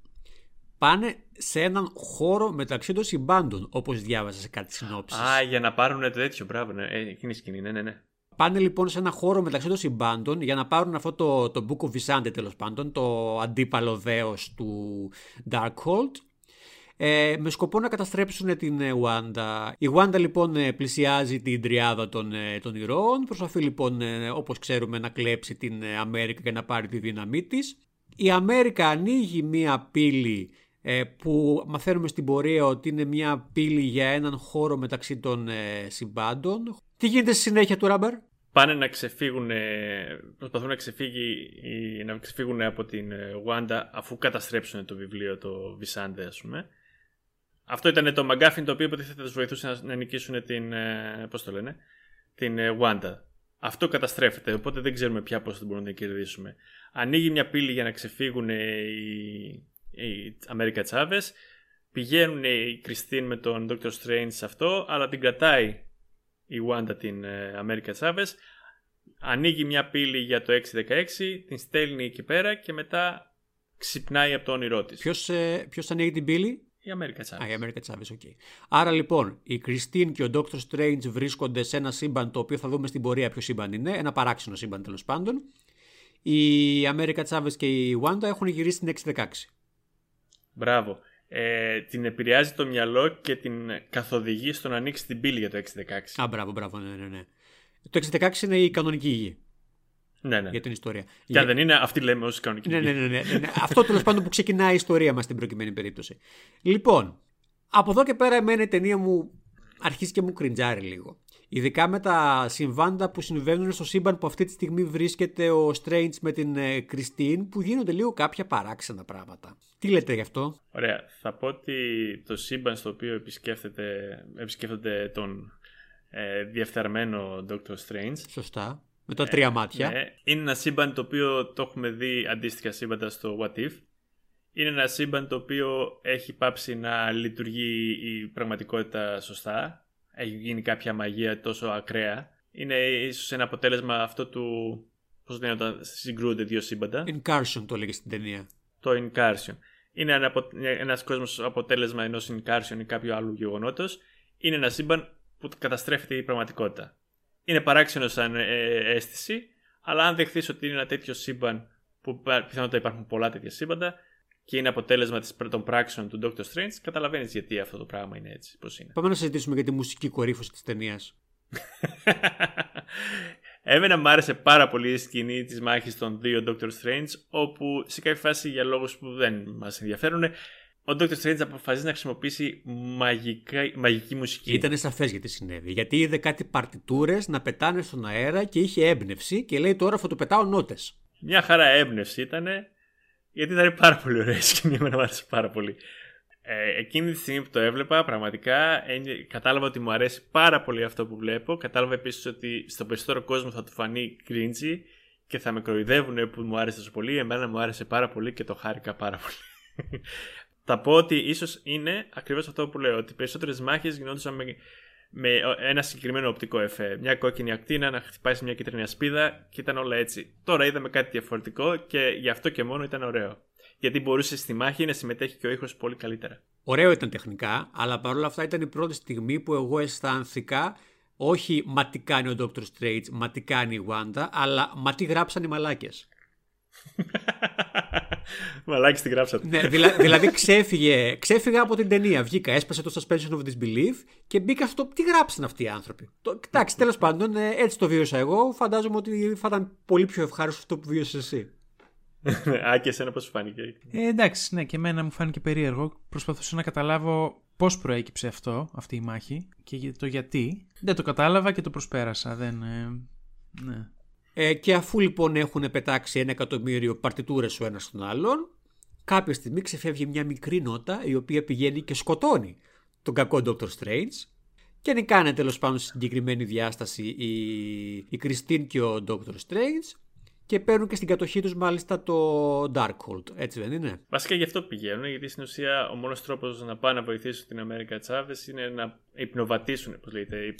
Πάνε σε έναν χώρο μεταξύ των συμπάντων, όπως διάβασα σε κάτι συνόψεις. Α, για να πάρουν το τέτοιο, μπράβο, ναι. Εκείνη η σκηνή, ναι. Πάνε λοιπόν σε ένα χώρο μεταξύ των συμπάντων για να πάρουν αυτό το Book of Visante, τέλος πάντων, το αντίπαλο δέος του Darkhold, με σκοπό να καταστρέψουν την Wanda. Η Wanda λοιπόν πλησιάζει την τριάδα των ηρώων, προσπαθεί λοιπόν, όπως ξέρουμε, να κλέψει την Αμέρικα και να πάρει τη δύναμή της. Η Αμέρικα ανοίγει μία πύλη που μαθαίνουμε στην πορεία ότι είναι μία πύλη για έναν χώρο μεταξύ των συμπάντων. Τι γίνεται στη συνέχεια του, Ράμπερ? Πάνε να ξεφύγουν, προσπαθούν να ξεφύγουν από την Wanda αφού καταστρέψουν το βιβλίο, το Visante, ας πούμε. Αυτό ήταν το μαγκάφιν το οποίο υποτίθεται τους βοηθούσε να νικήσουν την Wanda. Αυτό καταστρέφεται, οπότε δεν ξέρουμε πια πώς μπορούμε να κερδίσουμε. Ανοίγει μια πύλη για να ξεφύγουν οι America Chavez. Πηγαίνουν η Christine με τον Doctor Strange σε αυτό, αλλά την κρατάει η Wanda την America Chavez. Ανοίγει μια πύλη για το 616, την στέλνει εκεί πέρα και μετά ξυπνάει από το όνειρό της. Ποιος ανοίγει την πύλη? Η Αμέρικα Τσάβες. Okay. Άρα λοιπόν, η Christine και ο Doctor Strange βρίσκονται σε ένα σύμπαν, το οποίο θα δούμε στην πορεία ποιο σύμπαν είναι. Ένα παράξενο σύμπαν, τέλος πάντων. Η Αμέρικα Τσάβες και η Wanda έχουν γυρίσει την 616. Μπράβο. Την επηρεάζει το μυαλό και την καθοδηγεί στο να ανοίξει την πύλη για το 616. Α, μπράβο, ναι. Το 616 είναι η κανονική γη. Ναι. Για την ιστορία. Και αν δεν είναι, αυτή λέμε ως κανονική. Ναι. Αυτό τέλος πάντων που ξεκινάει η ιστορία μας στην προκειμένη περίπτωση. Λοιπόν, από εδώ και πέρα εμένα η ταινία μου αρχίζει και μου κριντζάρει λίγο. Ειδικά με τα συμβάντα που συμβαίνουν στο σύμπαν που αυτή τη στιγμή βρίσκεται ο Strange με την Christine, που γίνονται λίγο κάποια παράξενα πράγματα. Τι λέτε γι' αυτό? Ωραία. Θα πω ότι το σύμπαν στο οποίο επισκέφτονται τον διεφθαρμένο Doctor Strange. Σωστά. Με τα τρία μάτια. Ναι. Είναι ένα σύμπαν το οποίο το έχουμε δει αντίστοιχα σύμπαντα στο What If. Είναι ένα σύμπαν το οποίο έχει πάψει να λειτουργεί η πραγματικότητα σωστά. Έχει γίνει κάποια μαγεία τόσο ακραία. Είναι ίσως ένα αποτέλεσμα αυτό του, πώς το λένε όταν συγκρούονται δύο σύμπαντα. Incursion το έλεγε στην ταινία. Το Incursion. Είναι ένας κόσμος αποτέλεσμα ενός Incursion ή κάποιου άλλου γεγονότος. Είναι ένα σύμπαν που καταστρέφεται η πραγματικότητα. Είναι παράξενο σαν αίσθηση, αλλά αν δεχθείς ότι είναι ένα τέτοιο σύμπαν, που πιθανότατα υπάρχουν πολλά τέτοια σύμπαντα, και είναι αποτέλεσμα των πράξεων του Doctor Strange, καταλαβαίνεις γιατί αυτό το πράγμα είναι έτσι πώς είναι. Πάμε να συζητήσουμε για τη μουσική κορύφωση της ταινίας. Εμένα μου άρεσε πάρα πολύ η σκηνή της μάχης των δύο Doctor Strange, όπου σε κάποια φάση για λόγους που δεν μας ενδιαφέρουν ο Doctor Strange αποφασίζει να χρησιμοποιήσει μαγική μουσική. Ήταν σαφές γιατί συνέβη. Γιατί είδε κάτι παρτιτούρες να πετάνε στον αέρα και είχε έμπνευση και λέει τώρα θα του πετάω νότες. Μια χαρά έμπνευση ήτανε, γιατί ήταν πάρα πολύ ωραία σκηνή, εμένα μου άρεσε πάρα πολύ. Εκείνη τη στιγμή που το έβλεπα, πραγματικά κατάλαβα ότι μου αρέσει πάρα πολύ αυτό που βλέπω. Κατάλαβα επίσης ότι στον περισσότερο κόσμο θα του φανεί cringy και θα με κοροϊδεύουν που μου άρεσε τόσο πολύ. Εμένα μου άρεσε πάρα πολύ και το χάρηκα πάρα πολύ. Θα πω ότι ίσως είναι ακριβώς αυτό που λέω, ότι περισσότερες μάχες γινόντουσαν με ένα συγκεκριμένο οπτικό εφέ. Μια κόκκινη ακτίνα να χτυπάει σε μια κίτρινη ασπίδα και ήταν όλα έτσι. Τώρα είδαμε κάτι διαφορετικό και γι' αυτό και μόνο ήταν ωραίο. Γιατί μπορούσε στη μάχη να συμμετέχει και ο ήχος πολύ καλύτερα. Ωραίο ήταν τεχνικά, αλλά παρόλα αυτά ήταν η πρώτη στιγμή που εγώ αισθάνθηκα όχι μα τι κάνει ο Dr. Strange, μα τι κάνει η Wanda, αλλά μα τι γράψαν οι μαλάκες. Μαλάκες τη γράψατε. Ναι, δηλαδή ξέφυγα από την ταινία. Βγήκα, έσπασε το suspension of disbelief και μπήκα στο τι γράψαν αυτοί οι άνθρωποι. Κοιτάξτε, τέλος πάντων, έτσι το βίωσα εγώ. Φαντάζομαι ότι θα ήταν πολύ πιο ευχάριστο αυτό που βίωσες εσύ. Α, και εσένα πώς σου φάνηκε? Εντάξει, ναι, και εμένα μου φάνηκε περίεργο. Προσπαθούσα να καταλάβω πώς προέκυψε αυτή η μάχη και το γιατί. Δεν το κατάλαβα και το προσπέρασα. Ναι. Και αφού λοιπόν έχουν πετάξει 1.000.000 παρτιτούρες ο ένας στον άλλον, κάποια στιγμή ξεφεύγει μια μικρή νότα η οποία πηγαίνει και σκοτώνει τον κακό Dr. Strange και νικάνε τέλος πάντων στη συγκεκριμένη διάσταση η Christine και ο Dr. Strange. Και παίρνουν και στην κατοχή τους μάλιστα το Darkhold, έτσι δεν είναι? Βασικά γι' αυτό πηγαίνουν, γιατί στην ουσία ο μόνος τρόπος να πάνε να βοηθήσουν την America Chavez είναι να υπνοβατήσουν, πώς λέγεται,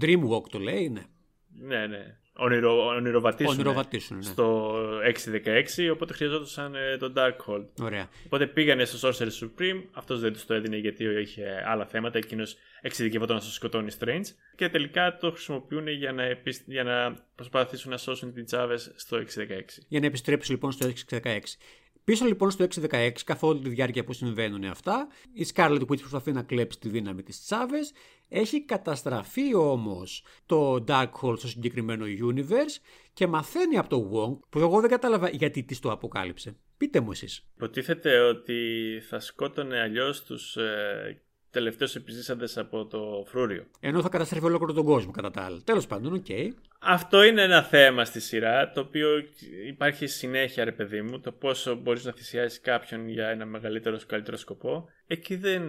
Dreamwalk το λέει, ναι. Ναι. Ονειροβατήσουν ναι. Στο 616, οπότε χρειαζόντουσαν το Darkhold. Ωραία. Οπότε πήγανε στο Sorcerer Supreme, αυτός δεν τους το έδινε γιατί είχε άλλα θέματα, εκείνος εξειδικευόταν να σκοτώνει Strange και τελικά το χρησιμοποιούν για να προσπαθήσουν να σώσουν την Chavez στο 616. Για να επιστρέψει λοιπόν στο 616. Πίσω λοιπόν στο 616, καθ' όλη τη διάρκεια που συμβαίνουν αυτά, η Scarlet Witch προσπαθεί να κλέψει τη δύναμη της Chavez. Έχει καταστραφεί όμως το Darkhold στο συγκεκριμένο universe και μαθαίνει από το Wong, που εγώ δεν κατάλαβα γιατί της το αποκάλυψε. Πείτε μου εσείς. Υποτίθεται ότι θα σκότωνε αλλιώς τους τελευταίους επιζήσαντες από το φρούριο. Ενώ θα καταστρέφει ολόκληρο τον κόσμο κατά τα άλλα. Τέλος πάντων, οκ. Αυτό είναι ένα θέμα στη σειρά, το οποίο υπάρχει συνέχεια, ρε παιδί μου, το πόσο μπορείς να θυσιάσεις κάποιον για ένα μεγαλύτερο καλύτερο σκοπό. Εκεί δεν.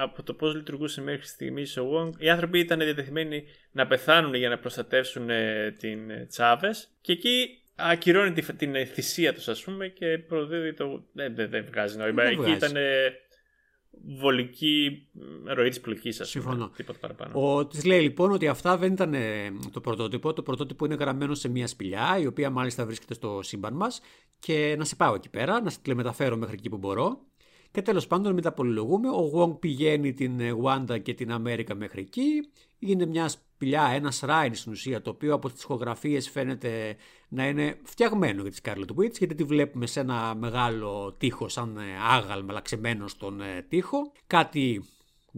Από το πώς λειτουργούσε μέχρι στιγμής ο Wong, οι άνθρωποι ήταν διατεθειμένοι να πεθάνουν για να προστατεύσουν την Chavez και εκεί ακυρώνει την θυσία τους, ας πούμε, και προδίδει το. Δεν βγάζει νόημα. Εκεί ήταν. Βολική ροή της πλοκής, ας πούμε. Τίποτα παραπάνω. Της λέει λοιπόν ότι αυτά δεν ήταν το πρωτότυπο. Το πρωτότυπο είναι γραμμένο σε μια σπηλιά, η οποία μάλιστα βρίσκεται στο σύμπαν μας, και να σε πάω εκεί πέρα, να σε τηλεμεταφέρω μέχρι εκεί που μπορώ. Και τέλος πάντων, μην τα πολυλογούμε. Ο Wong πηγαίνει την Wanda και την Αμέρικα μέχρι εκεί. Είναι μια σπηλιά, ένα σράιν στην ουσία, το οποίο από τις ηχογραφίες φαίνεται να είναι φτιαγμένο για τη Scarlet Witch, γιατί τη βλέπουμε σε ένα μεγάλο τοίχο, σαν άγαλμα, αλλά ξεμένο στον τοίχο. Κάτι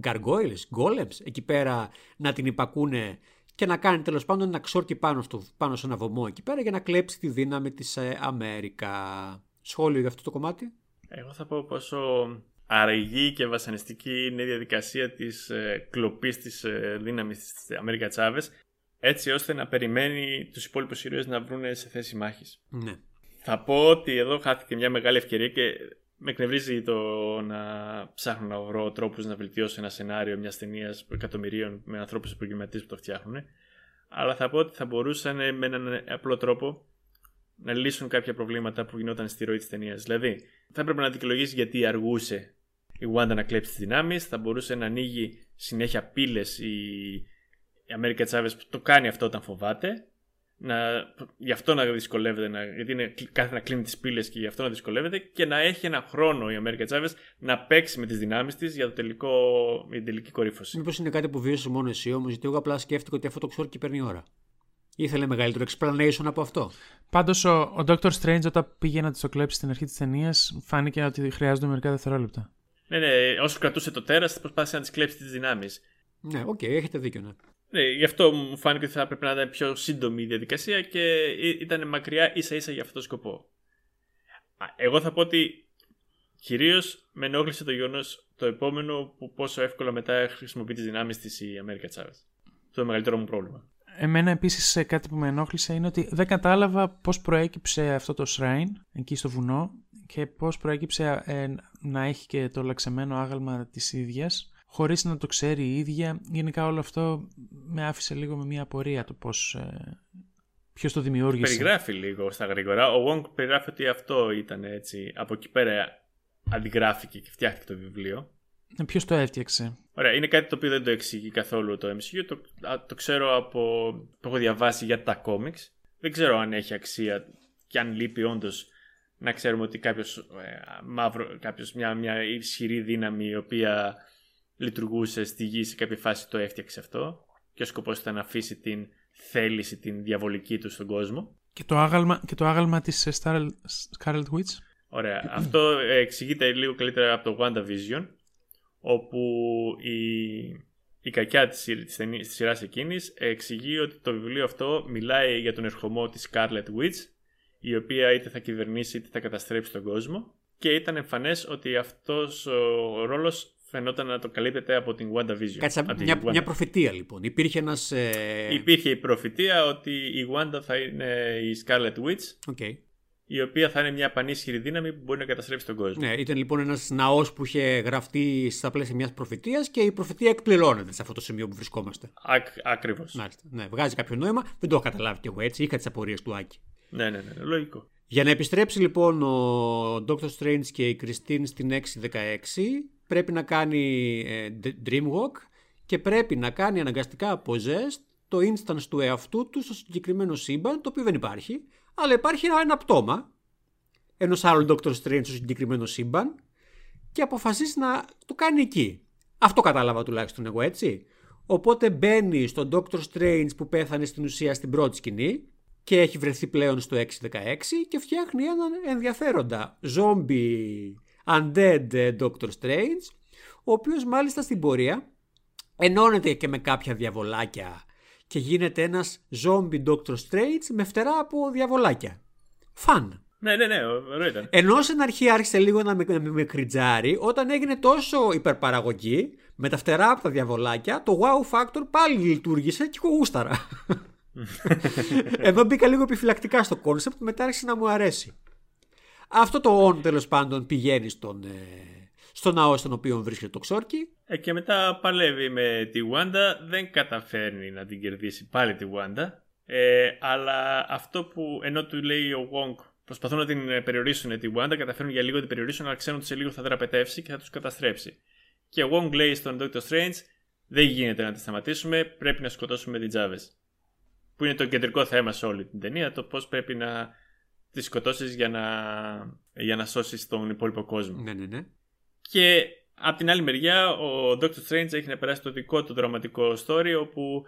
γκαργόιλες, γκόλεμς, εκεί πέρα να την υπακούνε και να κάνει τέλος πάντων ένα ξόρκι πάνω σε ένα βωμό εκεί πέρα για να κλέψει τη δύναμη της Αμέρικα. Σχόλιο για αυτό το κομμάτι? Εγώ θα πω πόσο αργή και βασανιστική είναι η διαδικασία της κλοπής της δύναμης της Αμέρικα Chavez, έτσι ώστε να περιμένει τους υπόλοιπους ήρωες να βρουν σε θέση μάχης. Ναι. Θα πω ότι εδώ χάθηκε μια μεγάλη ευκαιρία και με εκνευρίζει το να ψάχνω να βρω τρόπους να βελτιώσω ένα σενάριο μιας ταινίας εκατομμυρίων με ανθρώπους επαγγελματίες που το φτιάχνουν. Αλλά θα πω ότι θα μπορούσαν με έναν απλό τρόπο να λύσουν κάποια προβλήματα που γινόταν στη ροή της ταινίας. Δηλαδή, θα έπρεπε να δικαιολογήσει γιατί αργούσε η Wanda να κλέψει τις δυνάμεις, θα μπορούσε να ανοίγει συνέχεια πύλες η Αμέρικα Chavez που το κάνει αυτό όταν φοβάται, γι' αυτό να δυσκολεύεται, γιατί είναι κάθε να κλείνει τις πύλες και γι' αυτό να δυσκολεύεται, και να έχει ένα χρόνο η Αμέρικα Chavez να παίξει με τις δυνάμεις της για την τελική κορύφωση. Μήπως είναι κάτι που βίωσε μόνο εσύ όμως, γιατί εγώ απλά σκέφτηκα ότι αυτό το ξόρκι παίρνει ώρα. Ήθελε μεγαλύτερο explanation από αυτό. Πάντως ο Doctor Strange όταν πήγε να το κλέψει στην αρχή της ταινίας φάνηκε ότι χρειάζονται μερικά δευτερόλεπτα. Ναι, όσο κρατούσε το τέρας προσπάθησε να τις κλέψει τις δυνάμεις. Ναι, οκ, έχετε δίκιο, ναι. Ναι, γι' αυτό μου φάνηκε ότι θα πρέπει να ήταν πιο σύντομη η διαδικασία και ήταν μακριά ίσα-ίσα για αυτόν τον σκοπό. Εγώ θα πω ότι κυρίως με ενόχλησε το γεγονός το επόμενο που πόσο εύκολα μετά χρησιμοποιεί τις δυνάμεις της η America Chavez. Το μεγαλύτερο μου πρόβλημα. Εμένα επίσης κάτι που με ενόχλησε είναι ότι δεν κατάλαβα πώς προέκυψε αυτό το shrine εκεί στο βουνό και πώς προέκυψε να έχει και το λαξεμένο άγαλμα της ίδιας χωρίς να το ξέρει η ίδια. Γενικά όλο αυτό με άφησε λίγο με μια απορία το πώς, ποιος το δημιούργησε. Περιγράφει λίγο στα γρήγορα. Ο Wong περιγράφει ότι αυτό ήταν έτσι. Από εκεί πέρα αντιγράφηκε και φτιάχτηκε το βιβλίο. Ποιος το έφτιαξε. Ωραία, είναι κάτι το οποίο δεν το εξηγεί καθόλου το MCU. Το ξέρω από. Το έχω διαβάσει για τα comics. Δεν ξέρω αν έχει αξία και αν λείπει όντως να ξέρουμε ότι κάποιος μια ισχυρή δύναμη η οποία λειτουργούσε στη γη σε κάποια φάση το έφτιαξε αυτό. Και ο σκοπός ήταν να αφήσει την θέληση, την διαβολική του στον κόσμο. Και το άγαλμα της Scarlet Witch. Ωραία, αυτό εξηγείται λίγο καλύτερα από το WandaVision. Όπου η κακιά της σειράς εκείνης εξηγεί ότι το βιβλίο αυτό μιλάει για τον ερχομό της Scarlet Witch, η οποία είτε θα κυβερνήσει είτε θα καταστρέψει τον κόσμο, και ήταν εμφανές ότι αυτός ο ρόλος φαινόταν να το καλύπτεται από την WandaVision. Κάτσα, μια προφητεία λοιπόν. Υπήρχε η προφητεία ότι η Wanda θα είναι η Scarlet Witch. Okay. Η οποία θα είναι μια πανίσχυρη δύναμη που μπορεί να καταστρέψει τον κόσμο. Ναι, ήταν λοιπόν ένας ναός που είχε γραφτεί στα πλαίσια μιας προφητείας και η προφητεία εκπληρώνεται σε αυτό το σημείο που βρισκόμαστε. Ακριβώς. Ναι, βγάζει κάποιο νόημα. Δεν το έχω καταλάβει κι εγώ έτσι. Είχα τις απορίες του Άκη. Ναι, λογικό. Για να επιστρέψει λοιπόν ο Dr. Strange και η Christine στην 6-16, πρέπει να κάνει dreamwalk και πρέπει να κάνει αναγκαστικά από ζεστ το instance του εαυτού του στο συγκεκριμένο σύμπαν, το οποίο δεν υπάρχει. Αλλά υπάρχει ένα πτώμα ενός άλλου Dr. Strange στο συγκεκριμένο σύμπαν και αποφασίσει να το κάνει εκεί. Αυτό κατάλαβα τουλάχιστον εγώ έτσι. Οπότε μπαίνει στον Dr. Strange που πέθανε στην ουσία στην πρώτη σκηνή και έχει βρεθεί πλέον στο 6-16 και φτιάχνει έναν ενδιαφέροντα zombie undead Dr. Strange, ο οποίος μάλιστα στην πορεία ενώνεται και με κάποια διαβολάκια και γίνεται ένας zombie Doctor Strange με φτερά από διαβολάκια. Φαν. Ναι, ωραίο ήταν. Ενώ στην αρχή άρχισε λίγο να με κριτζάρει, όταν έγινε τόσο υπερπαραγωγή με τα φτερά από τα διαβολάκια, το wow factor πάλι λειτουργήσε και εγώ γούσταρα. Εδώ μπήκα λίγο επιφυλακτικά στο concept, μετά άρχισε να μου αρέσει. Αυτό το on τέλος πάντων πηγαίνει στον ναό στον οποίο βρίσκεται το ξόρκι. Και μετά παλεύει με τη Wanda, δεν καταφέρνει να την κερδίσει πάλι τη Wanda, αλλά αυτό που ενώ του λέει ο Wong προσπαθούν να την περιορίσουν τη Wanda, καταφέρνουν για λίγο να την περιορίσουν, αλλά ξέρουν ότι σε λίγο θα δραπετεύσει και θα τους καταστρέψει. Και ο Wong λέει στον Dr. Strange δεν γίνεται να τη σταματήσουμε, πρέπει να σκοτώσουμε την Chavez, που είναι το κεντρικό θέμα σε όλη την ταινία, το πώς πρέπει να τη σκοτώσεις για να σώσεις τον υπόλοιπο κόσμο. Ναι. Και απ' την άλλη μεριά ο Dr. Strange έχει να περάσει το δικό του δραματικό story, όπου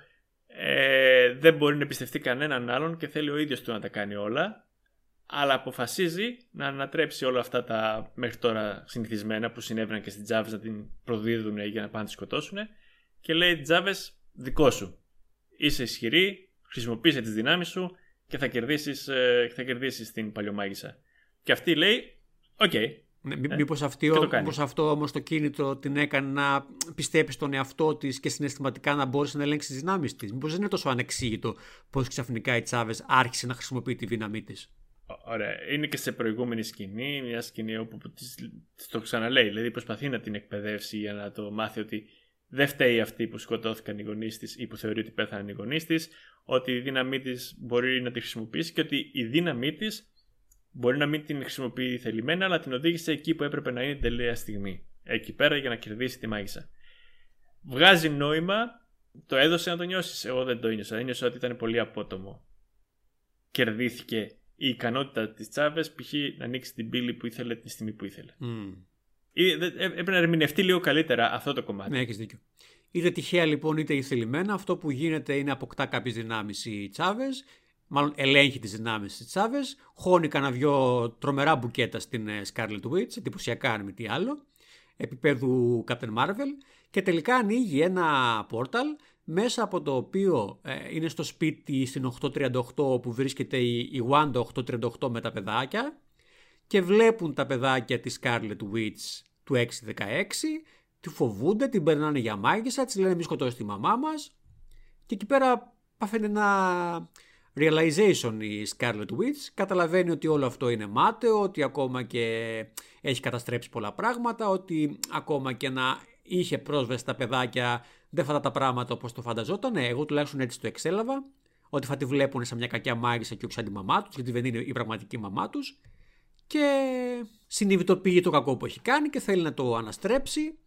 δεν μπορεί να εμπιστευτεί κανέναν άλλον και θέλει ο ίδιος του να τα κάνει όλα, αλλά αποφασίζει να ανατρέψει όλα αυτά τα μέχρι τώρα συνηθισμένα που συνέβαιναν και στην Chavez, να την προδίδουν για να πάνε να τη σκοτώσουν, και λέει Chavez, δικό σου, είσαι ισχυρή, χρησιμοποίησε τις δυνάμεις σου και θα κερδίσεις την παλιομάγισσα. Και αυτή λέει οκ. Μήπως αυτό όμως το κίνητρο την έκανε να πιστέψει στον εαυτό της και συναισθηματικά να μπορούσε να ελέγξει τις δυνάμεις της. Μήπως δεν είναι τόσο ανεξήγητο πως ξαφνικά η Chavez άρχισε να χρησιμοποιεί τη δύναμή της. Ωραία. Είναι και σε προηγούμενη σκηνή, μια σκηνή όπου το ξαναλέει. Δηλαδή προσπαθεί να την εκπαιδεύσει για να το μάθει ότι δεν φταίει αυτή που σκοτώθηκαν οι γονείς της ή που θεωρεί ότι πέθαναν οι γονείς της, ότι η δύναμή της μπορεί να τη χρησιμοποιήσει και ότι η δύναμή της μπορεί να μην την χρησιμοποιεί θελημένα, αλλά την οδήγησε εκεί που έπρεπε να είναι την τελευταία στιγμή. Εκεί πέρα για να κερδίσει τη μάγισσα. Βγάζει νόημα, το έδωσε να το νιώσεις. Εγώ δεν το ένιωσα. Ένιωσα ότι ήταν πολύ απότομο. Κερδίθηκε η ικανότητα της Chavez, π.χ. να ανοίξει την πύλη που ήθελε τη στιγμή που ήθελε. Έπρεπε να ερμηνευτεί λίγο καλύτερα αυτό το κομμάτι. Ναι, έχεις δίκιο. Είτε τυχαία λοιπόν είτε ηθελημένα, αυτό που γίνεται είναι αποκτά κάποιες δυνάμεις η Τσάβες, μάλλον ελέγχει τις δυνάμεις της Τσάβες, χώνει κανένα δυο τρομερά μπουκέτα στην Scarlet Witch, εντυπωσιακά αν μη τι άλλο, επίπεδου Captain Marvel, και τελικά ανοίγει ένα πόρταλ μέσα από το οποίο είναι στο σπίτι στην 838 που βρίσκεται η Wanda 838 με τα παιδάκια και βλέπουν τα παιδάκια της Scarlet Witch του 616, τη φοβούνται, την περνάνε για μάγισσα, της λένε μη σκοτώσει τη μαμά μας, και εκεί πέρα παθαίνει ένα realization η Scarlet Witch, καταλαβαίνει ότι όλο αυτό είναι μάταιο, ότι ακόμα και έχει καταστρέψει πολλά πράγματα, ότι ακόμα και να είχε πρόσβαση στα παιδάκια δεν θα τα πράγματα όπως το φανταζόταν. Εγώ τουλάχιστον έτσι το εξέλαβα, ότι θα τη βλέπουν σαν μια κακιά μάγισσα και όχι σαν τη μαμά τους, γιατί δεν είναι η πραγματική μαμά τους, και συνειδητοποιεί το κακό που έχει κάνει και θέλει να το αναστρέψει.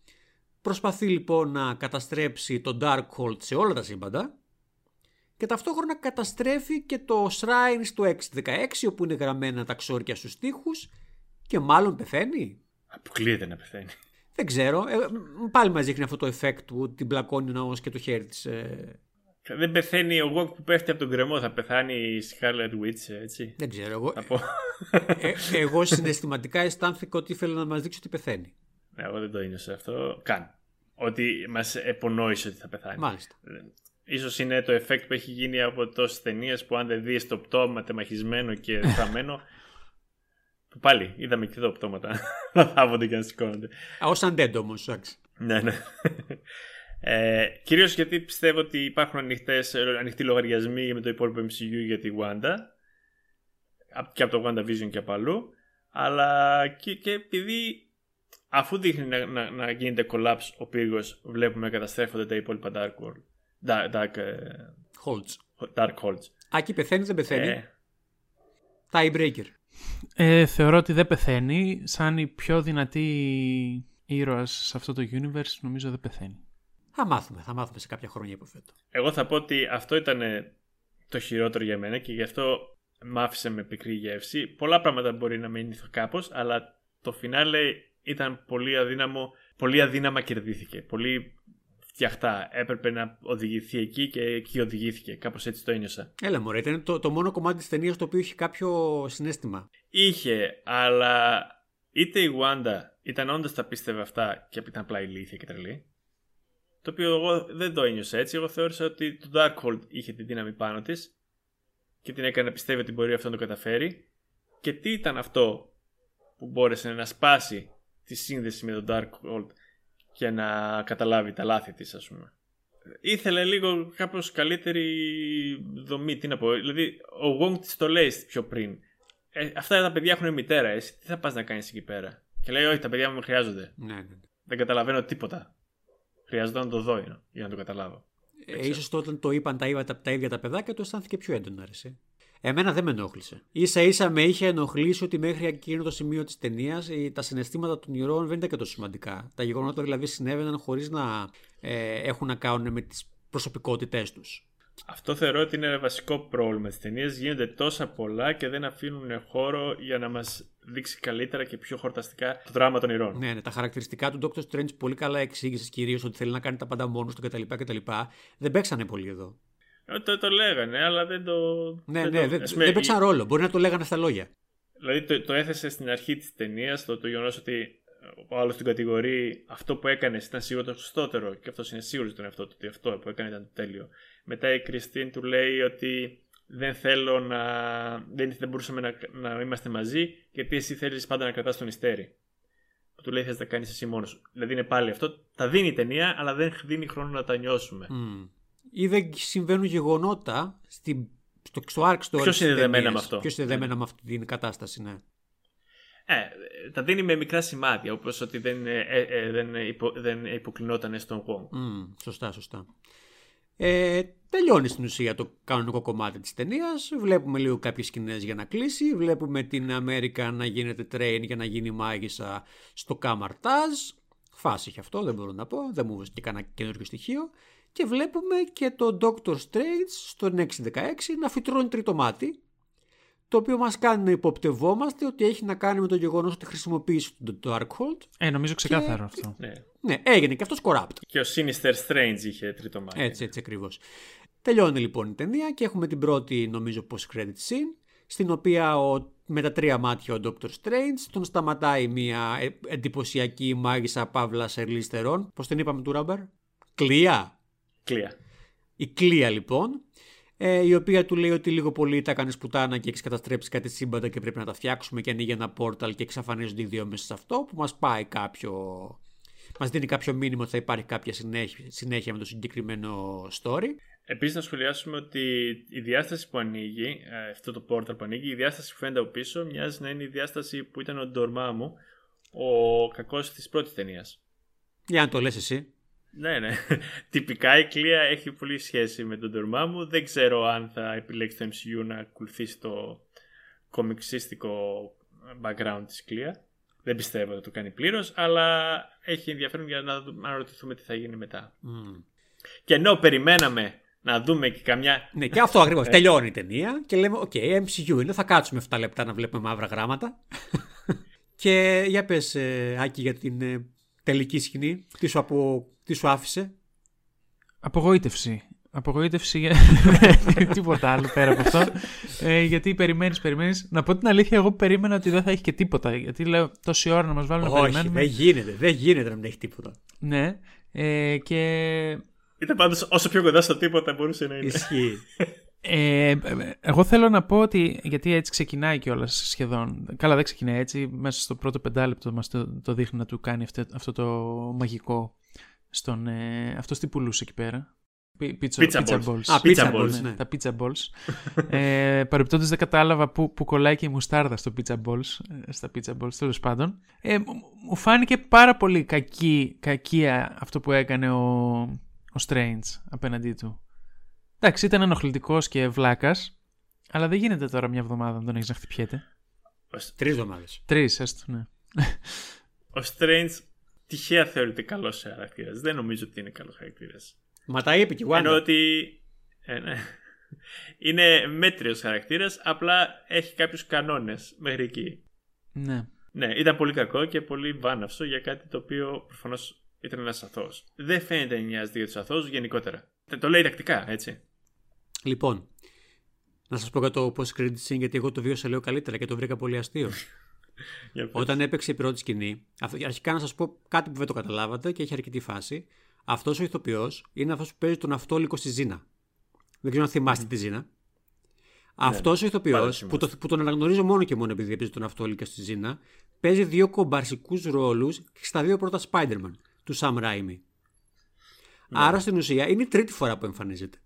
Προσπαθεί λοιπόν να καταστρέψει τον Darkhold σε όλα τα σύμπαντα και ταυτόχρονα καταστρέφει και το Shrine στο 616 όπου είναι γραμμένα τα ξόρκια στους τοίχους, και μάλλον πεθαίνει. Αποκλείεται να πεθαίνει. Δεν ξέρω. Πάλι μας δείχνει αυτό το effect που την πλακώνει ναός και το χέρι της. Δεν πεθαίνει ο Wong που πέφτει από τον κρεμό, θα πεθάνει η Scarlet Witch, έτσι. Δεν ξέρω. Εγώ συναισθηματικά αισθάνθηκα ότι ήθελε να μας δείξει ότι πεθαίνει. Εγώ δεν το ένιωσα αυτό καν. Ότι μας επονόησε ότι θα πεθάνει. Μάλιστα. Ίσως είναι το effect που έχει γίνει από τόσες ταινίες που αν δεν δεις το πτώμα τεμαχισμένο και θαμμένο. Πάλι είδαμε και εδώ πτώματα να θάβονται και να σηκώνονται. Ως undead όμως. Ναι, ναι. Κυρίως γιατί πιστεύω ότι υπάρχουν ανοιχτοί λογαριασμοί με το υπόλοιπο MCU για τη Wanda. Και από το WandaVision και από αλλού. Αλλά και επειδή αφού δείχνει να γίνεται collapse ο πύργος, βλέπουμε να καταστρέφονται τα υπόλοιπα Darkholds. Ακεί πεθαίνει, δεν πεθαίνει. Tiebreaker. Θεωρώ ότι δεν πεθαίνει. Σαν η πιο δυνατή ήρωας σε αυτό το universe, νομίζω δεν πεθαίνει. Θα μάθουμε σε κάποια χρόνια, υποθέτω. Εγώ θα πω ότι αυτό ήταν το χειρότερο για μένα και γι' αυτό μ' άφησε με πικρή γεύση. Πολλά πράγματα μπορεί να μείνει κάπως, αλλά το φινάλε ήταν πολύ αδύναμο. Πολύ αδύναμα κερδίθηκε. Πολύ φτιαχτά. Έπρεπε να οδηγηθεί εκεί και εκεί οδηγήθηκε. Κάπως έτσι το ένιωσα. Έλα μωρέ, ήταν το μόνο κομμάτι της ταινίας το οποίο είχε κάποιο συναίσθημα. Είχε, αλλά είτε η Wanda ήταν όντως τα πίστευε αυτά και ήταν απλά ηλίθια και τρελή. Το οποίο εγώ δεν το ένιωσα έτσι. Εγώ θεώρησα ότι το Darkhold είχε τη δύναμη πάνω της και την έκανε να πιστεύει ότι μπορεί αυτό να το καταφέρει. Και τι ήταν αυτό που μπόρεσε να σπάσει τη σύνδεση με τον Darkhold και να καταλάβει τα λάθη της, ας πούμε. Ήθελε λίγο κάπως καλύτερη δομή. Τι να πω, δηλαδή ο Wong της το λέει πιο πριν. Αυτά τα παιδιά έχουν μητέρα, εσύ τι θα πας να κάνεις εκεί πέρα? Και λέει όχι, τα παιδιά μου χρειάζονται. Ναι. Δεν καταλαβαίνω τίποτα. Χρειάζεται να το δω για να το καταλάβω. Ίσως όταν το είπαν τα ίδια τα παιδάκια, το αισθάνθηκε πιο έντονα, αρέσει. Εμένα δεν με ενόχλησε. Ίσα-ίσα με είχε ενοχλήσει ότι μέχρι εκείνο το σημείο της ταινίας τα συναισθήματα των ηρώων δεν ήταν και τόσο σημαντικά. Τα γεγονότα δηλαδή συνέβαιναν χωρίς να έχουν να κάνουν με τις προσωπικότητές τους. Αυτό θεωρώ ότι είναι ένα βασικό πρόβλημα της ταινίας. Γίνονται τόσα πολλά και δεν αφήνουν χώρο για να μας δείξει καλύτερα και πιο χορταστικά το δράμα των ηρώων. Ναι, τα χαρακτηριστικά του Doctor Strange πολύ καλά εξήγησε, κυρίως ότι θέλει να κάνει τα πάντα μόνος του κτλ. Δεν παίξανε πολύ εδώ. Το λέγανε, αλλά δεν το. Δεν παίξαν ρόλο. Μπορεί να το λέγανε στα λόγια. Δηλαδή το έθεσε στην αρχή της ταινίας το γεγονός ότι ο άλλος τον κατηγορεί, αυτό που έκανε ήταν σίγουρα το σωστότερο και αυτός είναι σίγουρος στον εαυτό του ότι αυτό που έκανε ήταν το τέλειο. Μετά η Κριστίν του λέει ότι δεν μπορούσαμε να είμαστε μαζί γιατί εσύ θέλεις πάντα να κρατάς τον υστέρι. Που του λέει θες να κάνεις εσύ μόνος. Δηλαδή είναι πάλι αυτό. Τα δίνει η ταινία, αλλά δεν δίνει χρόνο να τα νιώσουμε. Ή δεν συμβαίνουν γεγονότα στο arc story. Πιο συνδεδεμένα με αυτό. Πιο συνδεδεμένα με αυτή την κατάσταση, ναι. Τα δίνει με μικρά σημάδια, όπως ότι δεν υποκλεινόταν στον Wong. Σωστά. Τελειώνει στην ουσία το κανονικό κομμάτι της ταινίας. Βλέπουμε λίγο κάποιες σκηνές για να κλείσει. Βλέπουμε την Αμέρικα να γίνεται train για να γίνει μάγισσα στο Καμαρτάζ. Φάση είχε αυτό, δεν μπορώ να πω. Δεν μου έβγαλε και κανένα καινούργιο στοιχείο. Και βλέπουμε και τον Doctor Strange στον 616 να φυτρώνει τρίτο μάτι, το οποίο μας κάνει να υποπτευόμαστε ότι έχει να κάνει με το γεγονός ότι χρησιμοποίησε το Darkhold. Νομίζω ξεκάθαρο και... αυτό. Ναι, έγινε και αυτός corrupt. Και ο Sinister Strange είχε τρίτο μάτι. Έτσι ακριβώς. Τελειώνει λοιπόν η ταινία και έχουμε την πρώτη, νομίζω, post-credit scene, στην οποία με τα τρία μάτια ο Doctor Strange τον σταματάει μια εντυπωσιακή μάγισσα παύλα σερλίστερων. Πώς την είπαμε του Ράμπερ? Clea. Η Clea λοιπόν, η οποία του λέει ότι λίγο πολύ τα κάνεις πουτάνα και έχεις καταστρέψει κάτι σύμπαντα και πρέπει να τα φτιάξουμε, και ανοίγει ένα πόρταλ και εξαφανίζονται οι δύο μέσα σε αυτό, που μας πάει μας δίνει κάποιο μήνυμα ότι θα υπάρχει κάποια συνέχεια με το συγκεκριμένο story. Επίσης να σχολιάσουμε ότι η διάσταση που ανοίγει, αυτό το πόρταλ που ανοίγει, η διάσταση που φαίνεται από πίσω μοιάζει να είναι η διάσταση που ήταν ο Dormammu, ο κακός της πρώτης ταινίας. Για να το λες εσύ. Ναι. Τυπικά η Clea έχει πολύ σχέση με τον Dormammu. Δεν ξέρω αν θα επιλέξει το MCU να ακολουθήσει το κομιξίστικο background της Clea. Δεν πιστεύω να το κάνει πλήρως, αλλά έχει ενδιαφέρον για να αναρωτηθούμε τι θα γίνει μετά. Και ενώ περιμέναμε να δούμε και καμιά... Ναι, και αυτό ακριβώς. Τελειώνει η ταινία και λέμε «ΟΚ, MCU είναι, θα κάτσουμε 7 λεπτά να βλέπουμε μαύρα γράμματα». Και για πες, Άκη, για την τελική σκηνή, τι σου άφησε? Απογοήτευση για τίποτα άλλο πέρα από αυτό. Γιατί περιμένεις. Να πω την αλήθεια, εγώ περίμενα ότι δεν θα έχει και τίποτα. Γιατί λέω τόση ώρα να μας βάλουν να περιμένουμε. Όχι, δεν γίνεται να μην έχει τίποτα. Ναι, και... Ήταν πάντως όσο πιο κοντά στο τίποτα μπορούσε να είναι. Ισχύει. Εγώ θέλω να πω ότι, γιατί έτσι ξεκινάει κιόλας σχεδόν. Καλά, δεν ξεκινάει έτσι. Μέσα στο πρώτο 5 λεπτό μας το δείχνει να του κάνει αυτό το μαγικό στον... αυτός τι πουλούσε εκεί πέρα? Pizza balls. Pizza balls. Ναι. Τα pizza balls. Παρεμπιπτόντως δεν κατάλαβα που κολλάει και η μουστάρδα στα pizza balls, τέλος πάντων. Μου φάνηκε πάρα πολύ κακία αυτό που έκανε ο Strange απέναντί του. Εντάξει, ήταν ενοχλητικός και βλάκας, αλλά δεν γίνεται τώρα μια εβδομάδα να τον έχεις να χτυπιέται. 3 εβδομάδες. 3, έστω, ναι. Ο Strange τυχαία θεωρείται καλός χαρακτήρας. Δεν νομίζω ότι είναι καλός χαρακτήρας. Μα τα είπε και η Wanda. Ενώ ότι ναι. Είναι μέτριος χαρακτήρας, απλά έχει κάποιους κανόνες μέχρι εκεί. Ναι, ήταν πολύ κακό και πολύ βάναυσο για κάτι το οποίο προφανώς ήταν ένας αθώος. Δεν φαίνεται να νοιάζεται για τους αθώους γενικότερα. Το λέει τακτικά, έτσι. Λοιπόν, να σας πω για το post-credit scene, γιατί εγώ το βίωσα λέω καλύτερα και το βρήκα πολύ αστείο. Όταν έπαιξε η πρώτη σκηνή, αρχικά να σας πω κάτι που δεν το καταλάβατε και έχει αρκετή φάση. Αυτός ο ηθοποιός είναι αυτός που παίζει τον αυτόλικο στη Xena. Δεν ξέρω αν θυμάστε τη Xena. Αυτός ο ηθοποιός που τον αναγνωρίζω μόνο και μόνο επειδή παίζει τον αυτόλικο στη Xena, παίζει 2 κομπαρσικούς ρόλους στα 2 πρώτα Spider-Man του Sam Raimi. Άρα στην ουσία είναι η τρίτη φορά που εμφανίζεται.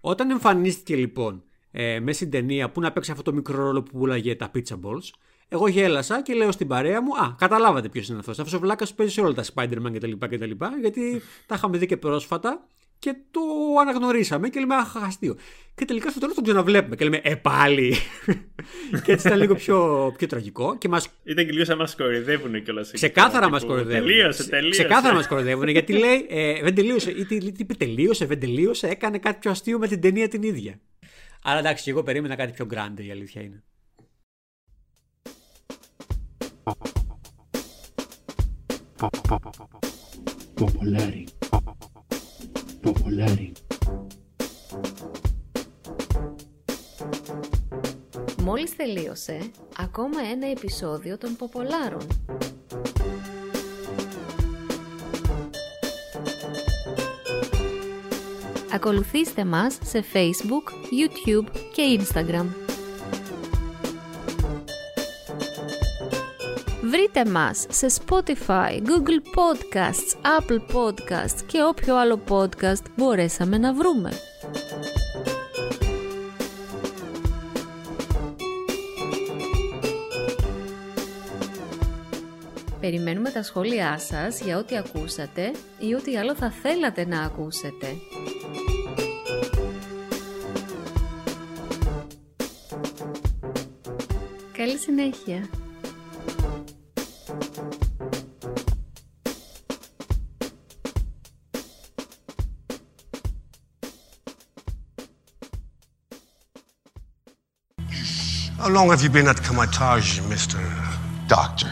Όταν εμφανίστηκε λοιπόν μέσα στην ταινία που να παίξει αυτό το μικρό ρόλο που πουλάγε τα pizza balls, εγώ γέλασα και λέω στην παρέα μου: «Α, καταλάβατε ποιος είναι αυτός. Αυτός ο βλάκας παίζει σε όλα τα Spider-Man κτλ. Γιατί τα είχαμε δει και πρόσφατα και το αναγνωρίσαμε και λέμε: «Αχ, αστείο». Και τελικά στο τέλος τον ξαναβλέπουμε και λέμε: πάλι. Και έτσι ήταν λίγο πιο τραγικό. Και μας... Ήταν και να μας κοροϊδεύουν κιόλας. Ξεκάθαρα μας κοροϊδεύουν. Τελείωσε. Ξεκάθαρα μας κοροϊδεύουν γιατί λέει: δεν τελείωσε. Ή τι είπε, τελείωσε. Έκανε κάτι πιο αστείο με την ταινία την ίδια. Αλλά εντάξει, εγώ περίμενα κάτι πιο grande, η αλήθεια είναι. Ποπολαροί. Μόλις τελείωσε ακόμα ένα επεισόδιο των Ποπολάρων. Ακολουθήστε μας σε Facebook, YouTube και Instagram. Βρείτε μας σε Spotify, Google Podcasts, Apple Podcasts και όποιο άλλο podcast μπορέσαμε να βρούμε. Περιμένουμε τα σχόλιά σας για ό,τι ακούσατε ή ό,τι άλλο θα θέλατε να ακούσετε. Καλή συνέχεια! How long have you been at Kamar-Taj, Mr. Doctor?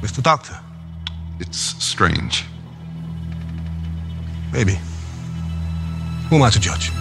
Mr. Doctor? It's strange. Maybe. Who am I to judge?